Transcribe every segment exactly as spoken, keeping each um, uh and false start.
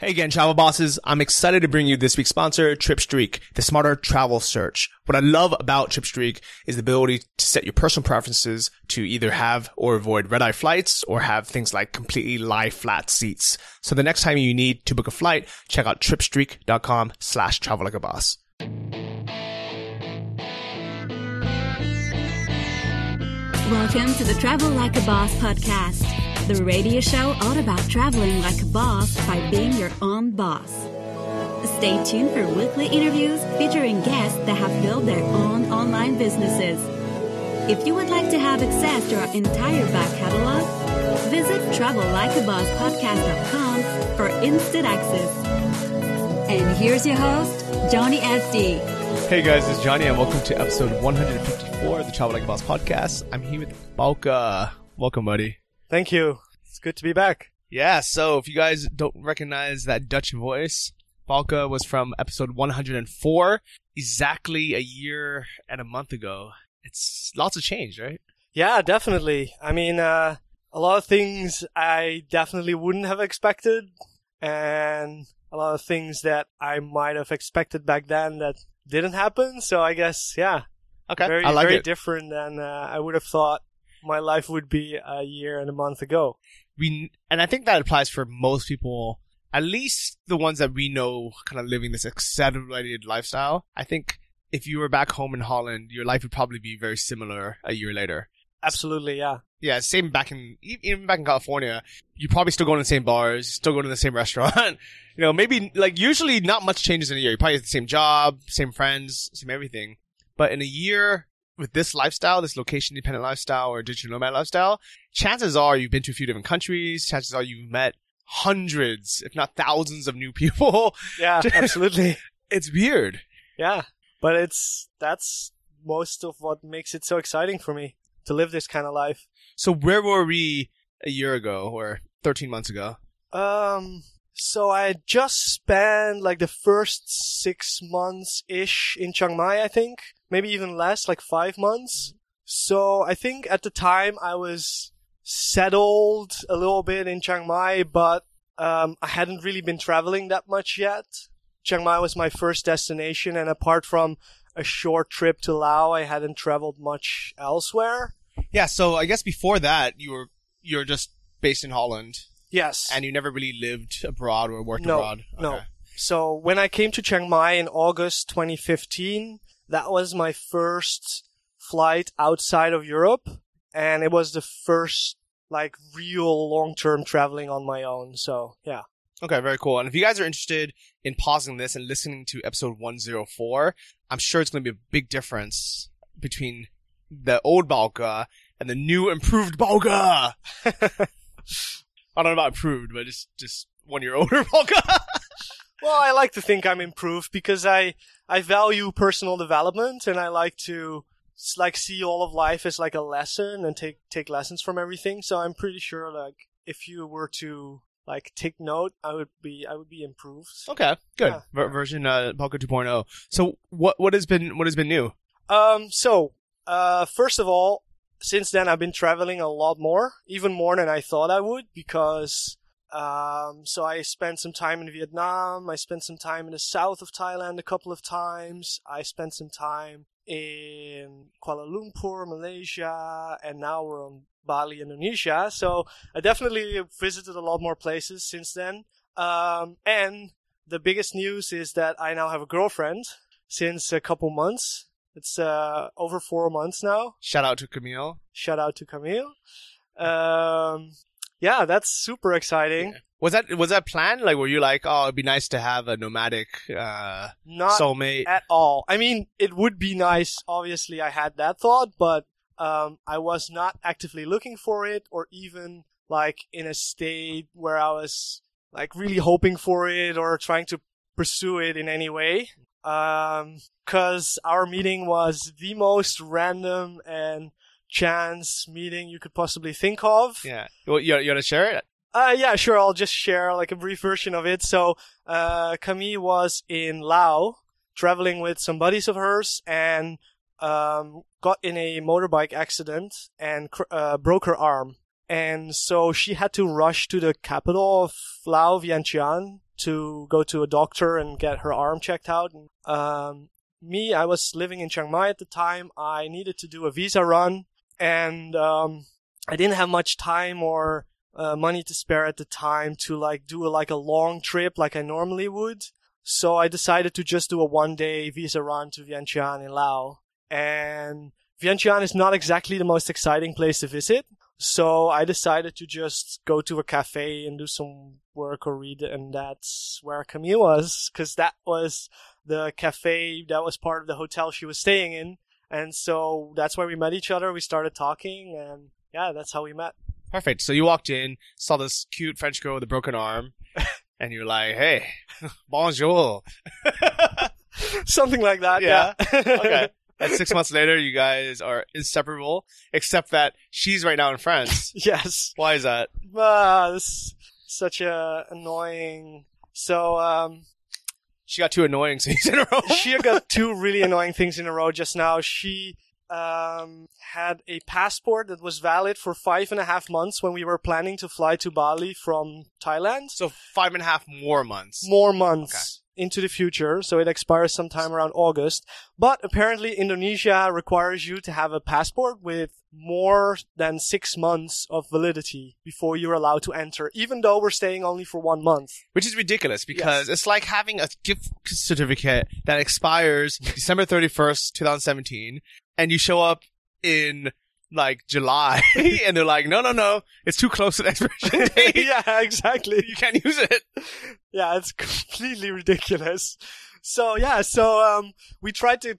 Hey again, travel bosses. I'm excited to bring you this week's sponsor, TripStreak, the smarter travel search. What I love about TripStreak is the ability to set your personal preferences to either have or avoid red-eye flights or have things like completely lie flat seats. So the next time you need to book a flight, check out tripstreak.com slash travel like a boss. Welcome to the Travel Like a Boss podcast, the radio show all about traveling like a boss by being your own boss. Stay tuned for weekly interviews featuring guests that have built their own online businesses. If you would like to have access to our entire back catalog, visit travel like a boss podcast dot com for instant access. And here's your host, Johnny F D. Hey guys, it's Johnny and welcome to episode one hundred fifty-four of the Travel Like a Boss podcast. I'm here with Balka. Welcome, buddy. Thank you. It's good to be back. Yeah, so if you guys don't recognize that Dutch voice, Balka was from episode one hundred four, exactly a year and a month ago. It's lots of change, right? Yeah, definitely. I mean, uh, a lot of things I definitely wouldn't have expected, and a lot of things that I might have expected back then that didn't happen. So I guess, yeah. Okay, very, I like very it. different than uh, I would have thought my life would be a year and a month ago. We and I think that applies for most people, at least the ones that we know kind of living this accelerated lifestyle. I think if you were back home in Holland, your life would probably be very similar a year later. Absolutely, yeah. Yeah, same back in, even back in California, you probably still go to the same bars, still go to the same restaurant. You know, maybe, like, usually not much changes in a year. You probably have the same job, same friends, same everything. But in a year, with this lifestyle, this location-dependent lifestyle or digital nomad lifestyle, chances are you've been to a few different countries. Chances are you've met hundreds, if not thousands of new people. Yeah, absolutely. It's weird. Yeah, but it's that's most of what makes it so exciting for me to live this kind of life. So where were we a year ago or thirteen months ago? Um... So I just spent like the first six months-ish in Chiang Mai, I think. Maybe even less, like five months. So I think at the time I was settled a little bit in Chiang Mai, but um, I hadn't really been traveling that much yet. Chiang Mai was my first destination, and apart from a short trip to Laos, I hadn't traveled much elsewhere. Yeah, so I guess before that, you were you're just based in Holland. Yes. And you never really lived abroad or worked no, abroad? Okay. No. So when I came to Chiang Mai in August twenty fifteen, that was my first flight outside of Europe. And it was the first, like, real long-term traveling on my own. So, yeah. Okay, very cool. And if you guys are interested in pausing this and listening to episode one oh four, I'm sure it's going to be a big difference between the old Balka and the new improved Balka. I don't know about improved, but just, just one year older, Balka. Well, I like to think I'm improved because I, I value personal development and I like to like see all of life as like a lesson and take, take lessons from everything. So I'm pretty sure like if you were to like take note, I would be, I would be improved. Okay, good. Yeah. Ver- version, uh, Balka two point oh. So what, what has been, what has been new? Um, so, uh, first of all, since then, I've been traveling a lot more, even more than I thought I would, because, um, so I spent some time in Vietnam, I spent some time in the south of Thailand a couple of times, I spent some time in Kuala Lumpur, Malaysia, and now we're on Bali, Indonesia, so I definitely visited a lot more places since then, um, and the biggest news is that I now have a girlfriend since a couple months. It's uh, over four months now. Shout out to Camille. Shout out to Camille. Um, yeah, that's super exciting. Yeah. Was that was that planned? Like, were you like, oh, it'd be nice to have a nomadic uh, Not soulmate? Not at all. I mean, it would be nice. Obviously, I had that thought, but um, I was not actively looking for it or even like in a state where I was like really hoping for it or trying to pursue it in any way. Um, cause our meeting was the most random and chance meeting you could possibly think of. Yeah. Well, you, you want to share it? Uh, yeah, sure. I'll just share like a brief version of it. So, uh, Camille was in Laos traveling with some buddies of hers and, um, got in a motorbike accident and, cr- uh, broke her arm. And so she had to rush to the capital of Laos, Vientiane, to go to a doctor and get her arm checked out. Um, me, I was living in Chiang Mai at the time. I needed to do a visa run, and um, I didn't have much time or uh, money to spare at the time to like do a, like a long trip like I normally would. So I decided to just do a one-day visa run to Vientiane in Laos. And Vientiane is not exactly the most exciting place to visit. So I decided to just go to a cafe and do some work or read, and that's where Camille was, because that was the cafe that was part of the hotel she was staying in. And so that's where we met each other. We started talking, and yeah, that's how we met. Perfect. So you walked in, saw this cute French girl with a broken arm, and you're like, hey, bonjour. Something like that, yeah. yeah. Okay. And six months later, you guys are inseparable, except that she's right now in France. Yes. Why is that? Ah, this is such a annoying... So, um... She got two annoying things in a row. She got two really annoying things in a row just now. She um had a passport that was valid for five and a half months when we were planning to fly to Bali from Thailand. So five and a half more months. More months. Okay. Into the future, so it expires sometime around August. But apparently Indonesia requires you to have a passport with more than six months of validity before you're allowed to enter, even though we're staying only for one month. Which is ridiculous, because yes. It's like having a gift certificate that expires December thirty-first, twenty seventeen, and you show up in... like July, and they're like, no, no, no, it's too close to the expiration date. Yeah, exactly. You can't use it. Yeah, it's completely ridiculous. So yeah, so um, we tried to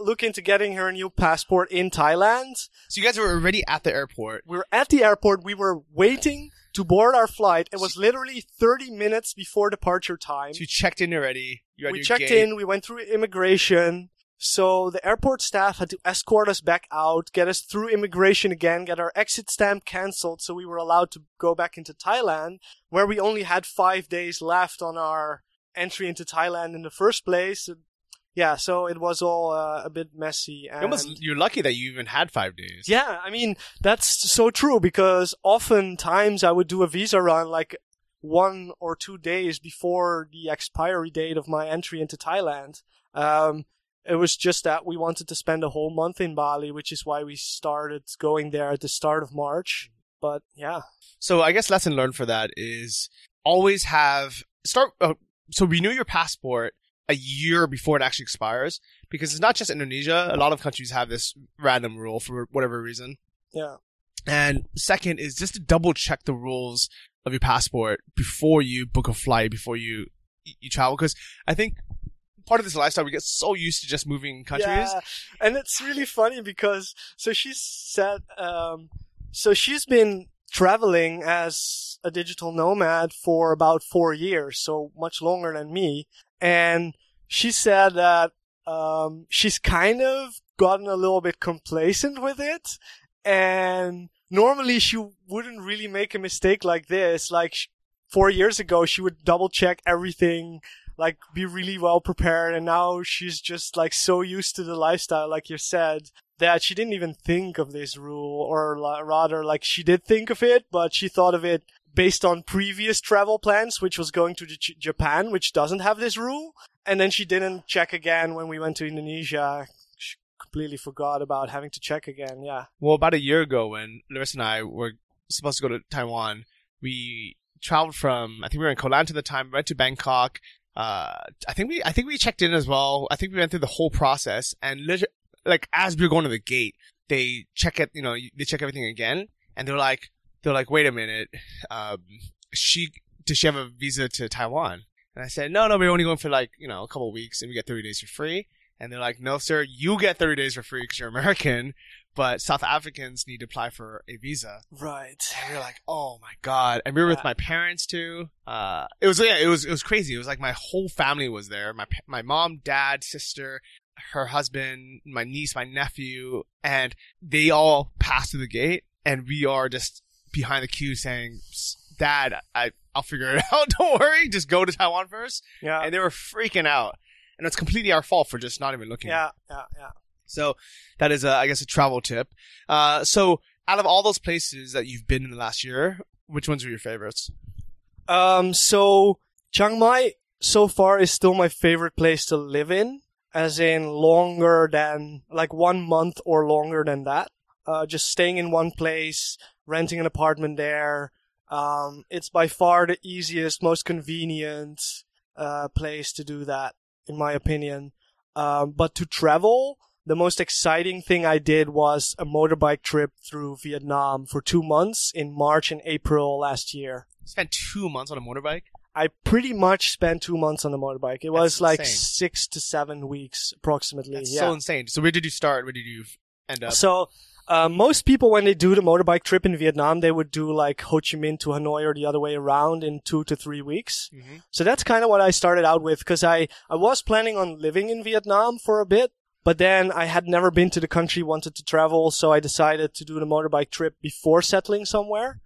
look into getting her a new passport in Thailand. So you guys were already at the airport. We were at the airport. We were waiting to board our flight. It was literally thirty minutes before departure time. So you checked in already. You had we your checked gate. in. We went through immigration. So the airport staff had to escort us back out, get us through immigration again, get our exit stamp cancelled so we were allowed to go back into Thailand, where we only had five days left on our entry into Thailand in the first place. Yeah, so it was all uh, a bit messy. And almost, you're lucky that you even had five days. Yeah, I mean, that's so true, because oftentimes I would do a visa run like one or two days before the expiry date of my entry into Thailand. Um... It was just that we wanted to spend a whole month in Bali, which is why we started going there at the start of March. But yeah. So I guess lesson learned for that is always have start. Uh, so renew your passport a year before it actually expires, because it's not just Indonesia. A lot of countries have this random rule for whatever reason. Yeah. And second is just to double check the rules of your passport before you book a flight, before you you travel, because I think. Part of this lifestyle, we get so used to just moving countries. Yeah. And it's really funny because, so she said, um, so she's been traveling as a digital nomad for about four years, so much longer than me. And she said that um, she's kind of gotten a little bit complacent with it. And normally she wouldn't really make a mistake like this. Like four years ago, she would double check everything, like be really well prepared, and now she's just like so used to the lifestyle, like you said, that she didn't even think of this rule, or l- rather like she did think of it, but she thought of it based on previous travel plans, which was going to J- Japan, which doesn't have this rule. And then she didn't check again when we went to Indonesia. She completely forgot about having to check again, yeah. Well, about a year ago when Larissa and I were supposed to go to Taiwan, we traveled from, I think we were in Koh Lanta at the time, went to Bangkok. Uh, I think we, I think we checked in as well. I think we went through the whole process, and literally, like as we were going to the gate, they check it, you know, they check everything again, and they're like, they're like, wait a minute, um, she, does she have a visa to Taiwan? And I said, no, no, we're only going for like, you know, a couple of weeks, and we get thirty days for free. And they're like, no, sir, you get thirty days for free because you're American, but South Africans need to apply for a visa. Right. And we were like, oh my God. And we were yeah. with my parents too. Uh, it was, yeah, it was, it was crazy. It was like my whole family was there. My, my mom, dad, sister, her husband, my niece, my nephew, and they all passed through the gate, and we are just behind the queue saying, Dad, I, I'll figure it out. Don't worry. Just go to Taiwan first. Yeah. And they were freaking out. And it's completely our fault for just not even looking. Yeah, yeah, yeah. So that is, a, I guess, a travel tip. Uh, so out of all those places that you've been in the last year, which ones were your favorites? Um, so Chiang Mai so far is still my favorite place to live in, as in longer than, like one month or longer than that. Uh, just staying in one place, renting an apartment there. Um, it's by far the easiest, most convenient uh, place to do that, in my opinion. Um, but to travel, the most exciting thing I did was a motorbike trip through Vietnam for two months in March and April last year. You spent two months on a motorbike? I pretty much spent two months on a motorbike. It was That's like insane. six to seven weeks approximately. That's yeah. so insane. So where did you start? Where did you end up? So uh, most people, when they do the motorbike trip in Vietnam, they would do like Ho Chi Minh to Hanoi or the other way around in two to three weeks. Mm-hmm. So that's kind of what I started out with, because I, I was planning on living in Vietnam for a bit. But then I had never been to the country, wanted to travel, so I decided to do the motorbike trip before settling somewhere.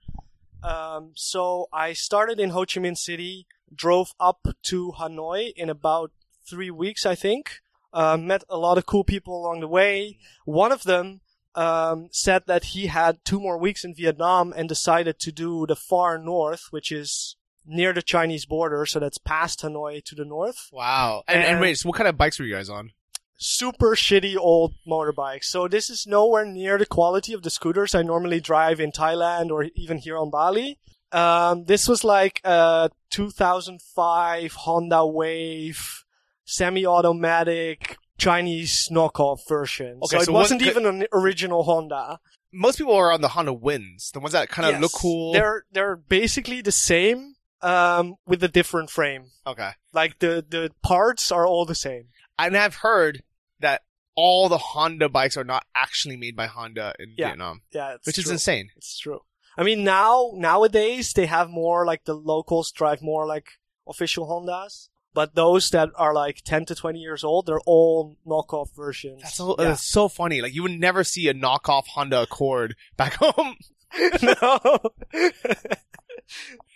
Um, so I started in Ho Chi Minh City, drove up to Hanoi in about three weeks, I think. Uh, met a lot of cool people along the way. One of them um, said that he had two more weeks in Vietnam and decided to do the far north, which is near the Chinese border, so that's past Hanoi to the north. Wow. And, and, and wait, so what kind of bikes were you guys on? Super shitty old motorbikes. So this is nowhere near the quality of the scooters I normally drive in Thailand or even here on Bali. Um, this was like a two thousand five Honda Wave semi-automatic Chinese knockoff version. Okay, so, so it wasn't one, even an original Honda. Most people are on the Honda Winds, the ones that kind of yes, look cool. They're they're basically the same um, with a different frame. Okay, like the the parts are all the same. And I've heard that all the Honda bikes are not actually made by Honda in yeah. Vietnam. Yeah, it's Which true. is insane. It's true. I mean, now nowadays, they have more, like, the locals drive more, like, official Hondas. But those that are, like, ten to twenty years old, they're all knockoff versions. That's so, yeah. that's so funny. Like, you would never see a knockoff Honda Accord back home. No.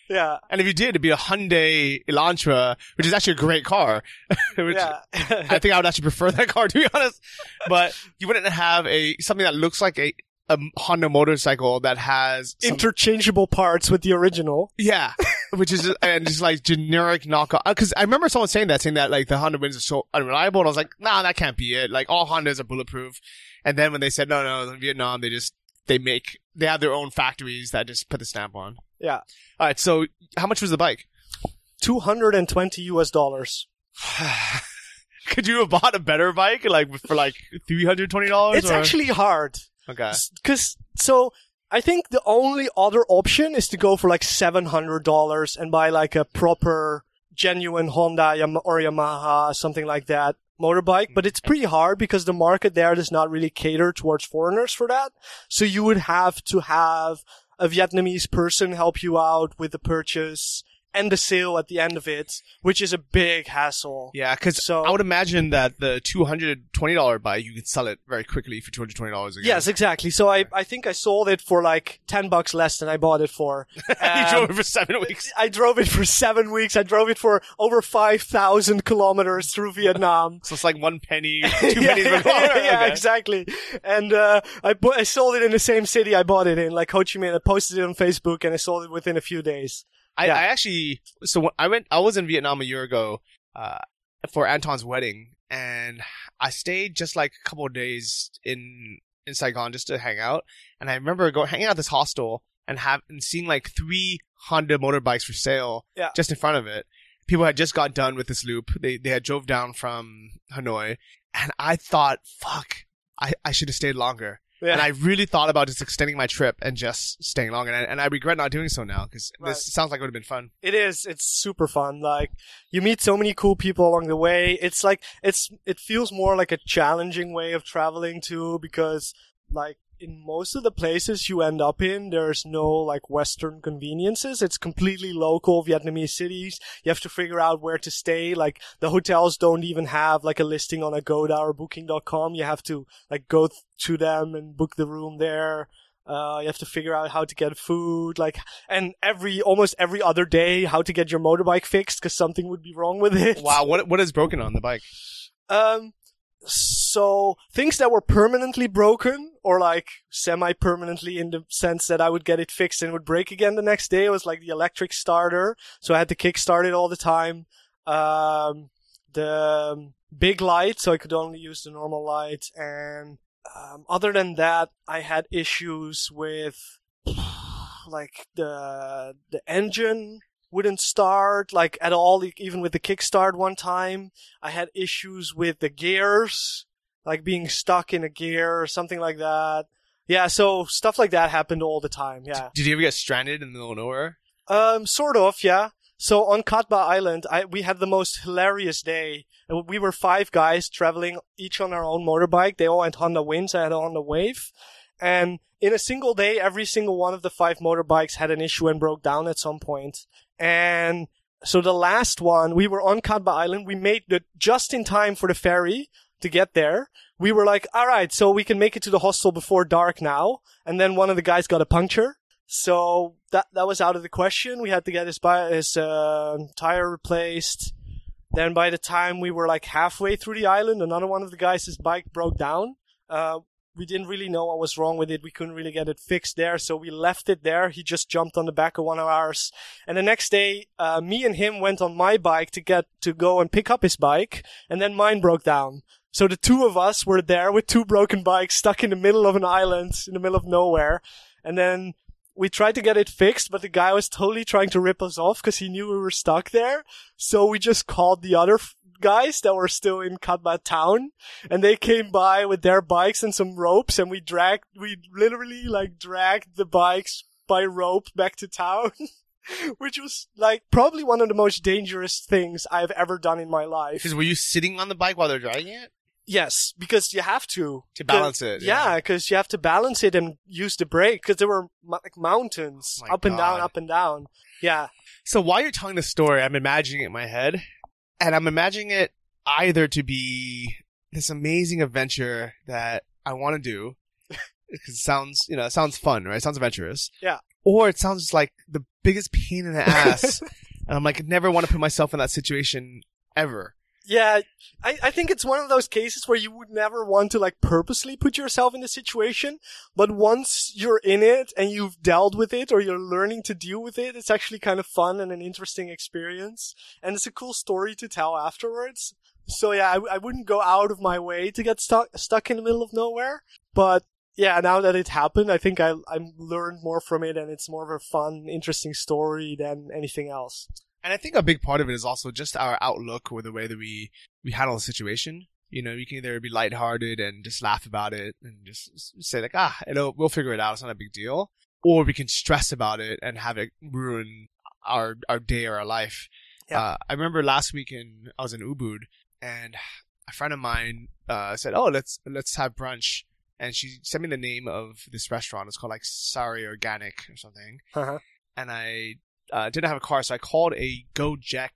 Yeah. And if you did, it'd be a Hyundai Elantra, which is actually a great car. Which yeah. I think I would actually prefer that car, to be honest. But you wouldn't have a something that looks like a, a Honda motorcycle that has some interchangeable parts with the original. Yeah. Which is just, and just like generic knockoff. Because I remember someone saying that, saying that like the Honda Winds are so unreliable. And I was like, nah, that can't be it. Like all Hondas are bulletproof. And then when they said, no, no, in Vietnam, they just, they make, they have their own factories that just put the stamp on. Yeah. All right. So, how much was the bike? Two hundred and twenty U S dollars. Could you have bought a better bike, like for like three hundred twenty dollars? It's or? actually hard. Okay. Because so I think the only other option is to go for like seven hundred dollars and buy like a proper, genuine Honda or Yamaha, something like that motorbike. But it's pretty hard because the market there does not really cater towards foreigners for that. So you would have to have a Vietnamese person help you out with the purchase and the sale at the end of it, which is a big hassle. Yeah, because so, I would imagine that the two hundred twenty dollars buy, you could sell it very quickly for two hundred twenty dollars again. Yes, exactly. So I, I think I sold it for like ten bucks less than I bought it for. Um, you drove it for seven weeks. I drove it for seven weeks. I drove it for over five thousand kilometers through Vietnam. So it's like one penny, two yeah, pennies per kilometer. Yeah, yeah okay. exactly. And uh, I, bu- I sold it in the same city I bought it in, like Ho Chi Minh. I posted it on Facebook and I sold it within a few days. I, yeah. I actually, so when I went, I was in Vietnam a year ago uh, for Anton's wedding, and I stayed just like a couple of days in in Saigon just to hang out. And I remember going hanging out at this hostel and have and seeing like three Honda motorbikes for sale yeah. just in front of it. People had just got done with this loop; they they had drove down from Hanoi, and I thought, "Fuck, I, I should have stayed longer." Yeah. And I really thought about just extending my trip and just staying long. And I, and I regret not doing so now because right. this sounds like it would have been fun. It is. It's super fun. Like you meet so many cool people along the way. It's like it's it feels more like a challenging way of traveling too, because like in most of the places you end up in, there's no like Western conveniences. It's completely local Vietnamese cities. You have to figure out where to stay. Like the hotels don't even have like a listing on Agoda or booking dot com. You have to like go th- to them and book the room there. Uh, you have to figure out how to get food, like, and every, almost every other day, how to get your motorbike fixed because something would be wrong with it. Wow. What, what is broken on the bike? Um, So things that were permanently broken or like semi-permanently in the sense that I would get it fixed and would break again the next day. It was like the electric starter. So I had to kickstart it all the time. Um, the big light. So I could only use the normal light. And um, other than that, I had issues with like the the engine wouldn't start, like at all, even with the kickstart one time. I had issues with the gears, like being stuck in a gear or something like that. Yeah, so stuff like that happened all the time, yeah. Did you ever get stranded in the middle of nowhere? Um, sort of, yeah. So on Cat Ba Island, I, we had the most hilarious day. We were five guys traveling each on our own motorbike. They all had Honda Winds, I had a Honda Wave. And in a single day, every single one of the five motorbikes had an issue and broke down at some point. And so the last one, we were on Cat Ba Island. We made it just in time for the ferry to get there. We were like, all right, so we can make it to the hostel before dark now. And then one of the guys got a puncture. So that that was out of the question. We had to get his, his uh, tire replaced. Then by the time we were like halfway through the island, another one of the guys, his bike broke down. Uh, We didn't really know what was wrong with it. We couldn't really get it fixed there. So we left it there. He just jumped on the back of one of ours. And the next day, uh, me and him went on my bike to get to go and pick up his bike. And then mine broke down. So the two of us were there with two broken bikes stuck in the middle of an island, in the middle of nowhere. And then we tried to get it fixed, but the guy was totally trying to rip us off because he knew we were stuck there. So we just called the other f- guys that were still in Cat Ba town, and they came by with their bikes and some ropes, and we dragged, we literally like dragged the bikes by rope back to town, which was like probably one of the most dangerous things I've ever done in my life. Because were you sitting on the bike while they're driving it? Yes, because you have to. To balance it. Yeah, because yeah, you have to balance it and use the brake, because there were like mountains, oh up God. and down, up and down. Yeah. So while you're telling the story, I'm imagining it in my head. And I'm imagining it either to be this amazing adventure that I want to do, because it sounds, you know, it sounds fun, right? It sounds adventurous. Yeah. Or it sounds like the biggest pain in the ass, and I'm like, I never want to put myself in that situation ever. Yeah, I, I think it's one of those cases where you would never want to like purposely put yourself in the situation, but once you're in it and you've dealt with it or you're learning to deal with it, it's actually kind of fun and an interesting experience, and it's a cool story to tell afterwards. So yeah, I, I wouldn't go out of my way to get stuck stuck in the middle of nowhere, but yeah, now that it happened, I think I I learned more from it, and it's more of a fun, interesting story than anything else. And I think a big part of it is also just our outlook or the way that we, we handle the situation. You know, you can either be lighthearted and just laugh about it and just say like, ah, it'll, we'll figure it out. It's not a big deal. Or we can stress about it and have it ruin our our day or our life. Yeah. Uh, I remember last weekend I was in Ubud, and a friend of mine uh, said, oh, let's let's have brunch. And she sent me the name of this restaurant. It's called like Sari Organic or something. Uh-huh. And I... Uh, didn't have a car, so I called a Gojek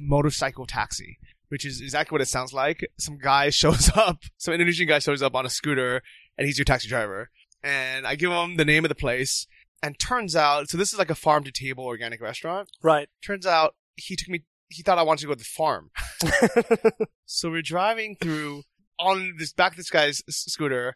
motorcycle taxi, which is exactly what it sounds like. Some guy shows up, some Indonesian guy shows up on a scooter, and he's your taxi driver. And I give him the name of the place, and turns out, so this is like a farm-to-table organic restaurant. Right. Turns out, he took me, he thought I wanted to go to the farm. So we're driving through, on this back of this guy's scooter,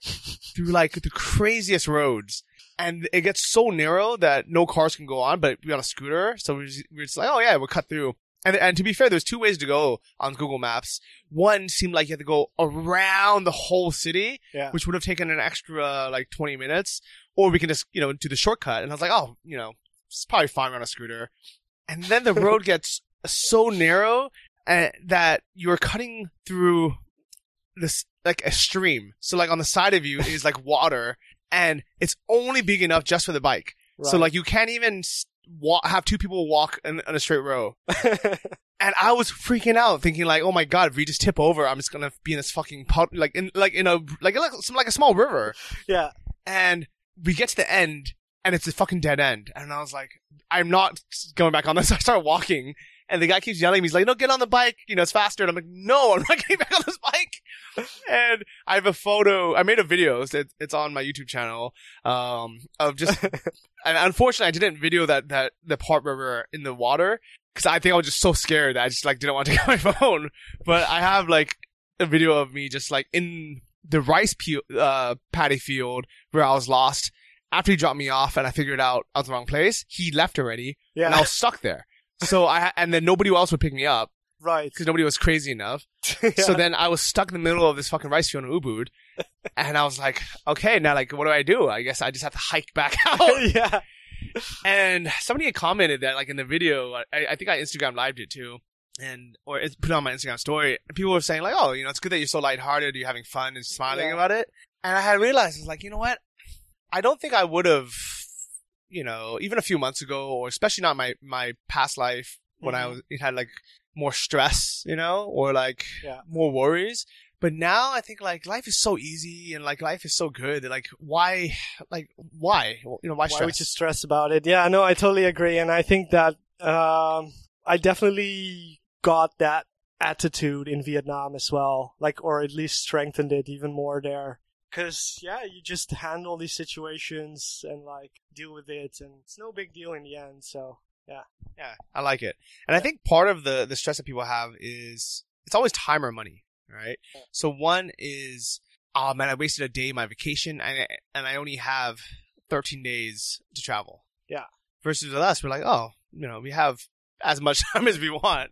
through like the craziest roads. And it gets so narrow that no cars can go on, but we're on a scooter. So we're just, we're just like, oh, yeah, we'll cut through. And and to be fair, there's two ways to go on Google Maps. One seemed like you had to go around the whole city, yeah. which would have taken an extra, like, twenty minutes. Or we can just, you know, do the shortcut. And I was like, oh, you know, it's probably fine on a scooter. And then the road gets so narrow uh, that you're cutting through this, like, a stream. So, like, on the side of you is, like, water. And it's only big enough just for the bike. Right. So, like, you can't even walk, have two people walk in, in a straight row. And I was freaking out, thinking, like, oh, my God, if we just tip over, I'm just going to be in this fucking pot, like, in, like, in a, like, like, some, like a small river. Yeah. And we get to the end, and it's a fucking dead end. And I was like, I'm not going back on this. I start walking, and the guy keeps yelling at me. He's like, no, get on the bike. You know, it's faster. And I'm like, no, I'm not getting back on this bike. And I have a photo. I made a video. It, it's on my YouTube channel. Um, of just, and unfortunately, I didn't video that that the part where we're in the water because I think I was just so scared that I just like didn't want to take out my phone. But I have like a video of me just like in the rice pe- uh, paddy field where I was lost. After he dropped me off and I figured out I was in the wrong place, he left already, yeah. and I was stuck there. So I and then nobody else would pick me up, right? Because nobody was crazy enough. yeah. So then I was stuck in the middle of this fucking rice field in Ubud, and I was like, okay, now like, what do I do? I guess I just have to hike back out. yeah. And somebody had commented that like in the video, I, I think I Instagram lived it too, and or it's put it on my Instagram story. And people were saying like, oh, you know, it's good that you're so lighthearted, you're having fun and smiling yeah. about it. And I had realized, I was like, you know what? I don't think I would have, you know, even a few months ago, or especially not my, my past life when mm-hmm. I was, it had like more stress, you know, or like yeah. more worries. But now I think like life is so easy and like life is so good. Like why, like why, you know, why, why stress? Why would you stress about it? Yeah, no, I totally agree. And I think that um, I definitely got that attitude in Vietnam as well, like, or at least strengthened it even more there. Because, yeah, you just handle these situations and, like, deal with it. And it's no big deal in the end. So, yeah. Yeah, I like it. And yeah. I think part of the, the stress that people have is it's always time or money, right? Yeah. So one is, oh, man, I wasted a day of my vacation. And I, and I only have thirteen days to travel. Yeah. Versus with us, we're like, oh, you know, we have as much time as we want.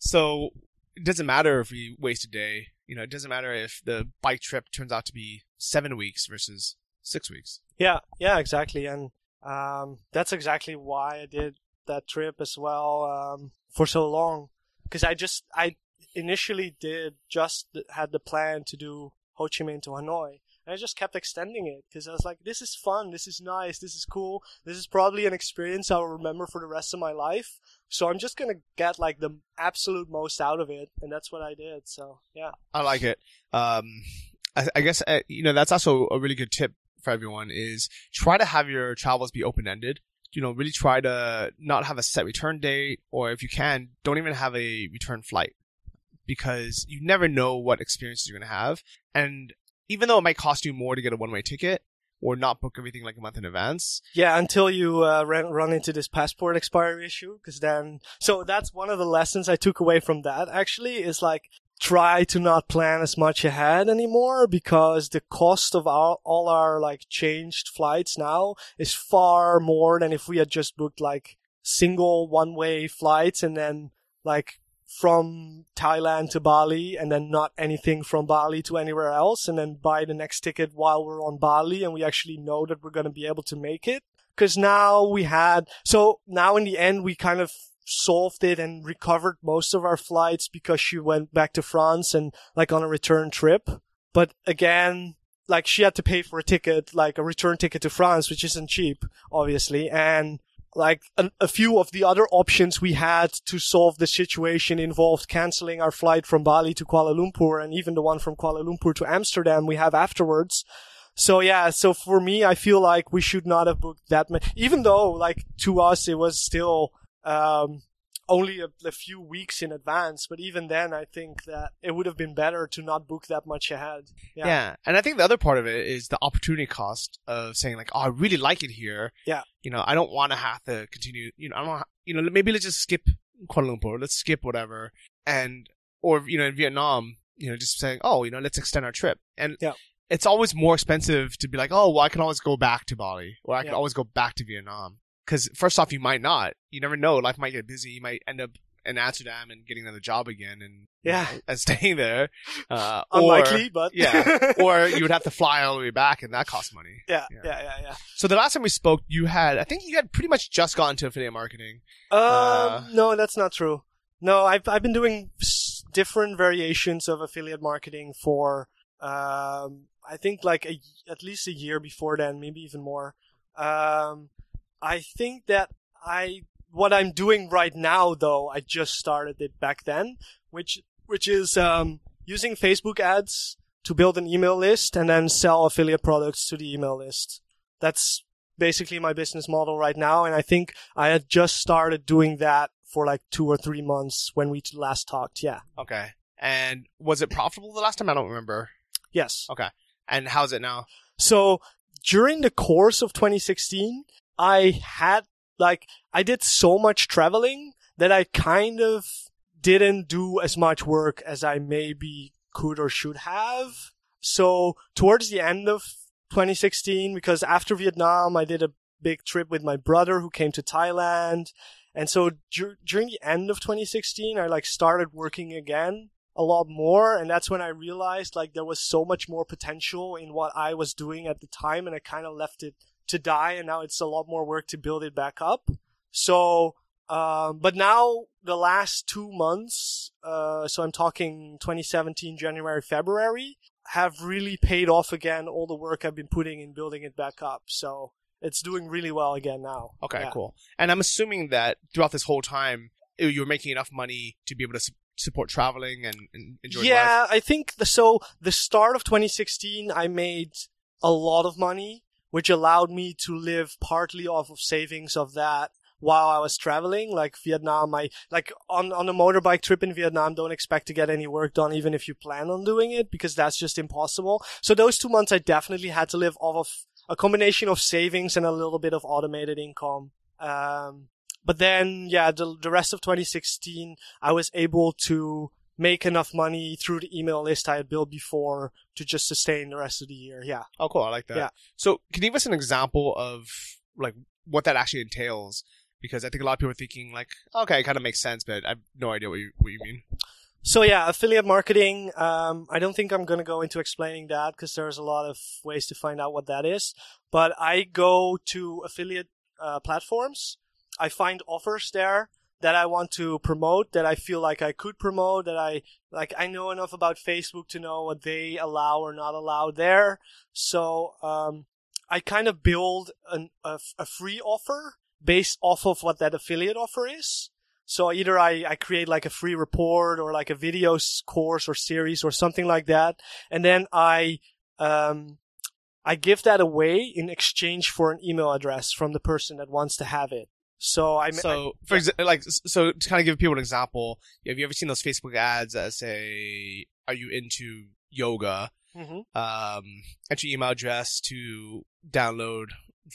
So it doesn't matter if we waste a day. You know, it doesn't matter if the bike trip turns out to be seven weeks versus six weeks. Yeah, yeah, exactly. And um, that's exactly why I did that trip as well um, for so long. Because I just, I initially did, just had the plan to do Ho Chi Minh to Hanoi. And I just kept extending it because I was like, this is fun. This is nice. This is cool. This is probably an experience I'll remember for the rest of my life. So I'm just going to get like the absolute most out of it. And that's what I did. So, yeah. I like it. Um, I, I guess, uh, you know, that's also a really good tip for everyone is try to have your travels be open-ended. You know, really try to not have a set return date, or if you can, don't even have a return flight, because you never know what experiences you're going to have. And even though it might cost you more to get a one-way ticket, or not book everything like a month in advance. Yeah, until you uh, ran, run into this passport expiry issue. Because then, so that's one of the lessons I took away from that actually is like try to not plan as much ahead anymore, because the cost of our, all our like changed flights now is far more than if we had just booked like single one-way flights and then like from Thailand to Bali and then not anything from Bali to anywhere else, and then buy the next ticket while we're on Bali and we actually know that we're going to be able to make it. Because now we had, so now in the end we kind of solved it and recovered most of our flights because she went back to France and like on a return trip. But again, like she had to pay for a ticket, like a return ticket to France, which isn't cheap, obviously. And like a, a few of the other options we had to solve the situation involved canceling our flight from Bali to Kuala Lumpur, and even the one from Kuala Lumpur to Amsterdam we have afterwards. So yeah, so for me, I feel like we should not have booked that much, even though like to us it was still um only a, a few weeks in advance. But even then, I think that it would have been better to not book that much ahead. Yeah. yeah. And I think the other part of it is the opportunity cost of saying like, oh, I really like it here. Yeah. You know, I don't want to have to continue, you know, I don't, you know, maybe let's just skip Kuala Lumpur. Let's skip whatever. And, or, you know, in Vietnam, you know, just saying, oh, you know, let's extend our trip. And yeah. it's always more expensive to be like, oh, well, I can always go back to Bali, or I can yeah. always go back to Vietnam. Because first off, you might not. You never know. Life might get busy. You might end up in Amsterdam and getting another job again, and yeah, you know, and staying there. Uh, Unlikely, or, but yeah. Or you would have to fly all the way back, and that costs money. Yeah, yeah, yeah, yeah. yeah. So the last time we spoke, you had, I think you had pretty much just gotten to affiliate marketing. Um, uh, no, that's not true. No, I've I've been doing different variations of affiliate marketing for um, I think like a, at least a year before then, maybe even more. Um. I think that I, what I'm doing right now though, I just started it back then, which, which is, um, using Facebook ads to build an email list and then sell affiliate products to the email list. That's basically my business model right now. And I think I had just started doing that for like two or three months when we last talked. Yeah. Okay. And was it profitable the last time? I don't remember. Yes. Okay. And how's it now? So during the course of twenty sixteen, I had, like, I did so much traveling that I kind of didn't do as much work as I maybe could or should have. So towards the end of twenty sixteen, because after Vietnam, I did a big trip with my brother who came to Thailand. And so dur- during the end of twenty sixteen, I like started working again a lot more. And that's when I realized like there was so much more potential in what I was doing at the time. And I kind of left it to die. And now it's a lot more work to build it back up. So, um, but now the last two months, uh, so I'm talking twenty seventeen, January, February, have really paid off again all the work I've been putting in building it back up. So it's doing really well again now. Okay, yeah. Cool. And I'm assuming that throughout this whole time, you were making enough money to be able to su- support traveling and, and enjoy yeah, life? Yeah, I think the, so. The start of twenty sixteen, I made a lot of money, which allowed me to live partly off of savings of that while I was traveling. Like Vietnam, I like on, on a motorbike trip in Vietnam, don't expect to get any work done, even if you plan on doing it, because that's just impossible. So those two months, I definitely had to live off of a combination of savings and a little bit of automated income. Um, but then, yeah, the, the rest of twenty sixteen, I was able to make enough money through the email list I had built before to just sustain the rest of the year. Yeah. Oh, cool. I like that. Yeah. So can you give us an example of like what that actually entails? Because I think a lot of people are thinking like, okay, it kind of makes sense, but I have no idea what you, what you mean. So yeah, affiliate marketing, um, I don't think I'm going to go into explaining that because there's a lot of ways to find out what that is. But I go to affiliate uh, platforms. I find offers there that I want to promote, that I feel like I could promote, that I like. I know enough about Facebook to know what they allow or not allow there. So um, I kind of build an, a, a free offer based off of what that affiliate offer is. So either I, I create like a free report or like a video course or series or something like that. And then I, um, I give that away in exchange for an email address from the person that wants to have it. So I, so I, for yeah. exa- like, so to kind of give people an example, have you ever seen those Facebook ads that say, are you into yoga? Mm-hmm. Um, enter your email address to download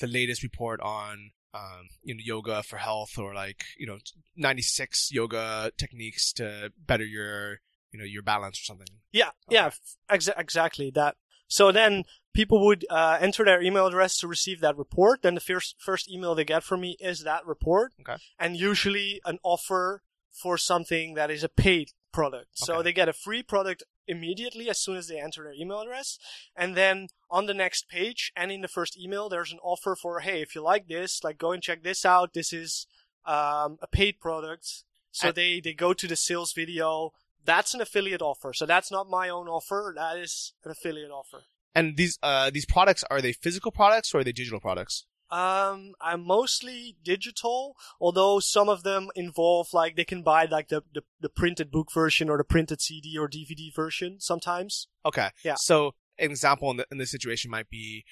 the latest report on Um, you know, yoga for health, or like, you know, ninety-six yoga techniques to better your, you know, your balance or something. Yeah, okay. yeah, ex- exactly that. So then people would uh, enter their email address to receive that report. Then the first first email they get from me is that report, okay. And usually an offer for something that is a paid product. Okay. So they get a free product immediately as soon as they enter their email address. And then on the next page and in the first email, there's an offer for, hey, if you like this, like go and check this out. This is um, a paid product. So and- they, they go to the sales video. That's an affiliate offer. So that's not my own offer. That is an affiliate offer. And these uh, these products, are they physical products or are they digital products? Um, I'm mostly digital, although some of them involve like they can buy like the, the, the printed book version or the printed C D or D V D version sometimes. Okay. Yeah. So an example in, the, in this situation might be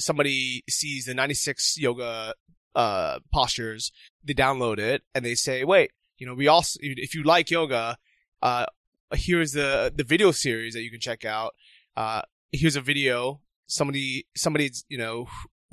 somebody sees the ninety-six yoga uh, postures, they download it and they say, wait, you know, we also, if you like yoga, uh, here's the, the video series that you can check out. Uh, here's a video. Somebody, somebody's, you know,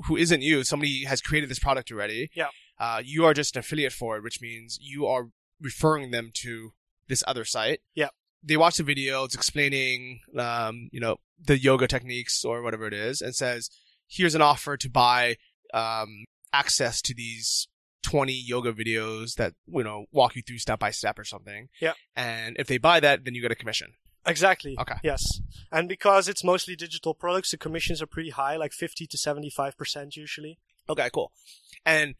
who isn't you, somebody has created this product already. Yeah. Uh, you are just an affiliate for it, which means you are referring them to this other site. Yeah. They watch the video. It's explaining, um, you know, the yoga techniques or whatever it is, and says, here's an offer to buy um, access to these twenty yoga videos that, you know, walk you through step by step or something. Yeah. And if they buy that, then you get a commission. Exactly. Okay. Yes. And because it's mostly digital products, the commissions are pretty high, like fifty to seventy-five percent usually. Okay, cool. And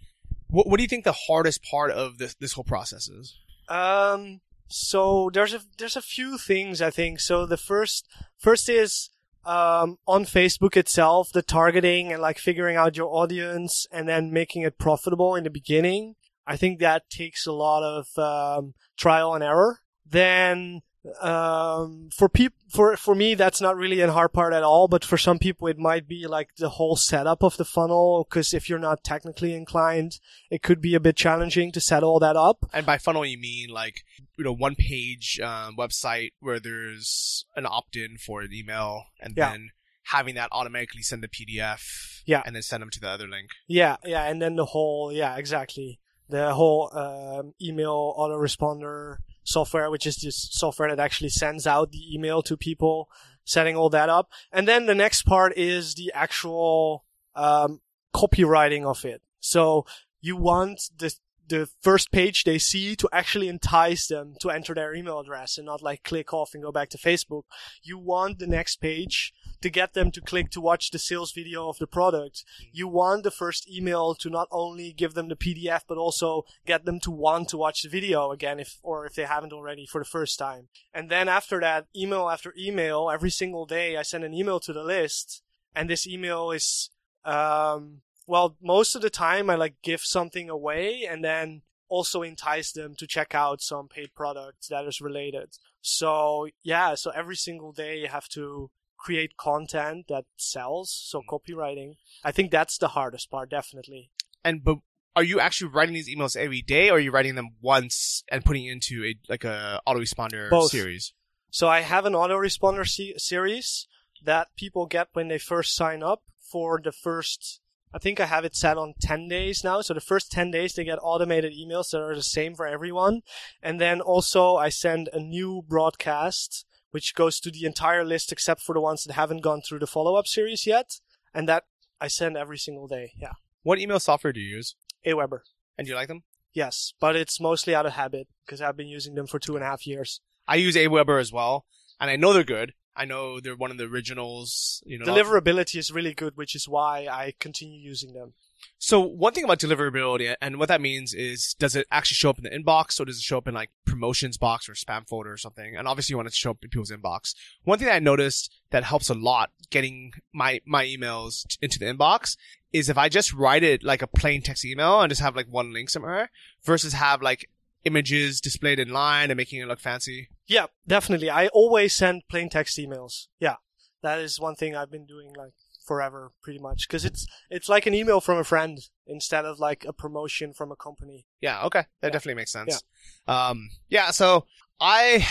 what, what do you think the hardest part of this, this whole process is? Um, so there's a, there's a few things, I think. So the first, first is, um, on Facebook itself, the targeting and like figuring out your audience and then making it profitable in the beginning. I think that takes a lot of, um, trial and error. Then, Um, for people, for, for me, that's not really a hard part at all, but for some people, it might be like the whole setup of the funnel. Cause if you're not technically inclined, it could be a bit challenging to set all that up. And by funnel, you mean like, you know, one page, um, website where there's an opt-in for an email and yeah. then having that automatically send the P D F yeah. and then send them to the other link. Yeah. Yeah. And then the whole, yeah, exactly. The whole, um, email autoresponder software, which is this software that actually sends out the email to people, setting all that up. And then the next part is the actual um copywriting of it. So you want the the first page they see to actually entice them to enter their email address and not like click off and go back to Facebook. You want the next page to get them to click to watch the sales video of the product. You want the first email to not only give them the P D F, but also get them to want to watch the video again, if or if they haven't already for the first time. And then after that, email after email, every single day I send an email to the list. And this email is... um Well, most of the time I like give something away and then also entice them to check out some paid product that is related. So yeah, so every single day you have to create content that sells. So copywriting, I think that's the hardest part, definitely. And but are you actually writing these emails every day, or are you writing them once and putting it into a like a autoresponder Both. series? So I have an autoresponder se- series that people get when they first sign up for the first. I think I have it set on ten days now. So the first ten days, they get automated emails that are the same for everyone. And then also I send a new broadcast, which goes to the entire list except for the ones that haven't gone through the follow-up series yet. And that I send every single day, yeah. What email software do you use? Aweber. And do you like them? Yes, but it's mostly out of habit because I've been using them for two and a half years. I use Aweber as well, and I know they're good. I know they're one of the originals. You know, deliverability is really good, which is why I continue using them. So one thing about deliverability and what that means is, does it actually show up in the inbox, or does it show up in like promotions box or spam folder or something? And obviously you want it to show up in people's inbox. One thing that I noticed that helps a lot getting my, my emails into the inbox is if I just write it like a plain text email and just have like one link somewhere versus have like images displayed in line and making it look fancy. Yeah, definitely. I always send plain text emails. Yeah, that is one thing I've been doing like forever, pretty much, because it's it's like an email from a friend instead of like a promotion from a company. Yeah, okay, that yeah. definitely makes sense. Yeah. Um, yeah. So I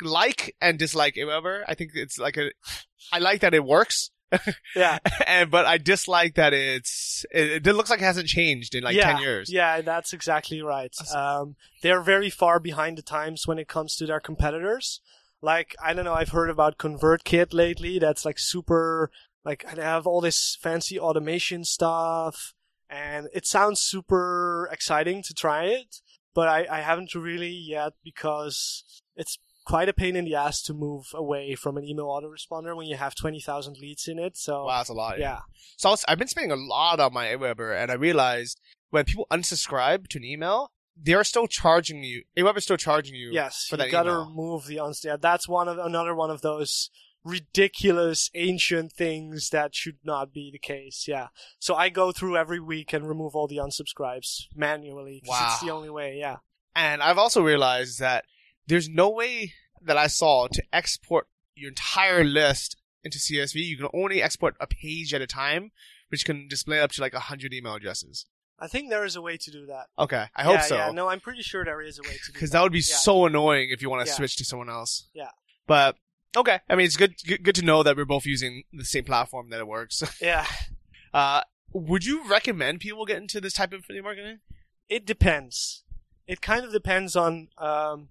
like and dislike Aweber. I think it's like a. I like that it works. yeah, and but I dislike that it's it, it looks like it hasn't changed in like yeah, ten years. Yeah, that's exactly right. Um, they're very far behind the times when it comes to their competitors. Like, I don't know, I've heard about ConvertKit lately. That's like super, like they have all this fancy automation stuff, and it sounds super exciting to try it. But I, I haven't really yet because it's quite a pain in the ass to move away from an email autoresponder when you have twenty thousand leads in it. So wow, that's a lot. Yeah. yeah. So I was, I've been spending a lot on my Aweber, and I realized when people unsubscribe to an email, they're still charging you. Aweber's still charging you. Yes, for that email. Yes, you gotta remove the uns. Yeah, that's one of another one of those ridiculous ancient things that should not be the case. Yeah. So I go through every week and remove all the unsubscribes manually because wow. it's the only way. Yeah. And I've also realized that there's no way that I saw to export your entire list into C S V. You can only export a page at a time, which can display up to like one hundred email addresses. I think there is a way to do that. Okay, I yeah, hope so. Yeah, no, I'm pretty sure there is a way to do that. Because that would be yeah. so annoying if you want to yeah. switch to someone else. Yeah. But, okay. I mean, it's good good, good to know that we're both using the same platform, that it works. yeah. Uh, would you recommend people get into this type of affiliate marketing? It depends. It kind of depends on... Um,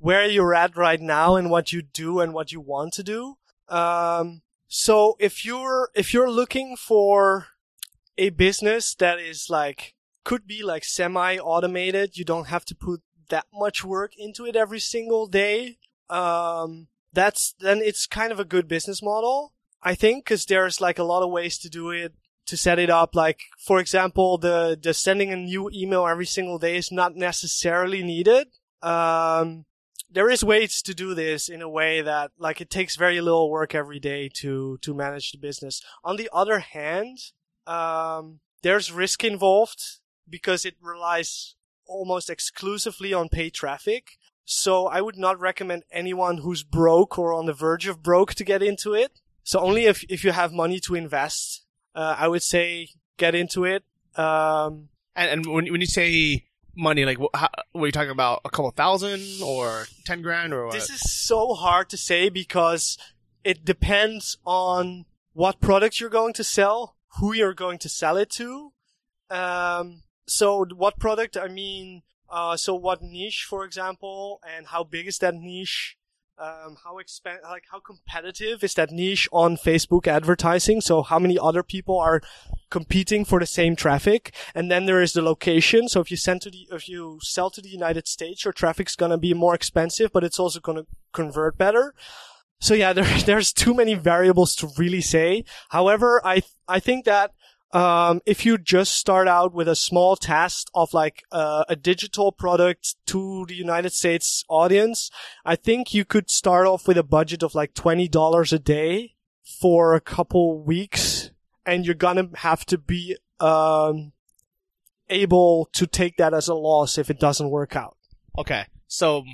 where you're at right now and what you do and what you want to do. Um, so if you're, if you're looking for a business that is like, could be like semi-automated, you don't have to put that much work into it every single day. Um, that's, then it's kind of a good business model, I think, cause there's like a lot of ways to do it, to set it up. Like, for example, the, the sending a new email every single day is not necessarily needed. Um, There is ways to do this in a way that, like, it takes very little work every day to to manage the business. On the other hand, um, there's risk involved because it relies almost exclusively on paid traffic. So I would not recommend anyone who's broke or on the verge of broke to get into it. So only if, if you have money to invest, uh, I would say get into it. Um, and, and when when you say... money, like, what, how, what are you talking about? A couple thousand or ten grand or what? This is so hard to say because it depends on what product you're going to sell, who you're going to sell it to. Um, so what product, I mean, Uh, so what niche, for example, and how big is that niche? Um, how expen- like how competitive is that niche on Facebook advertising? So how many other people are competing for the same traffic? And then there is the location. So if you send to the, if you sell to the United States, your traffic's going to be more expensive, but it's also going to convert better. So yeah, there, there's too many variables to really say. However, I, th- I think that Um, if you just start out with a small task of like uh, a digital product to the United States audience, I think you could start off with a budget of like twenty dollars a day for a couple weeks, and you're gonna have to be um, able to take that as a loss if it doesn't work out. Okay, so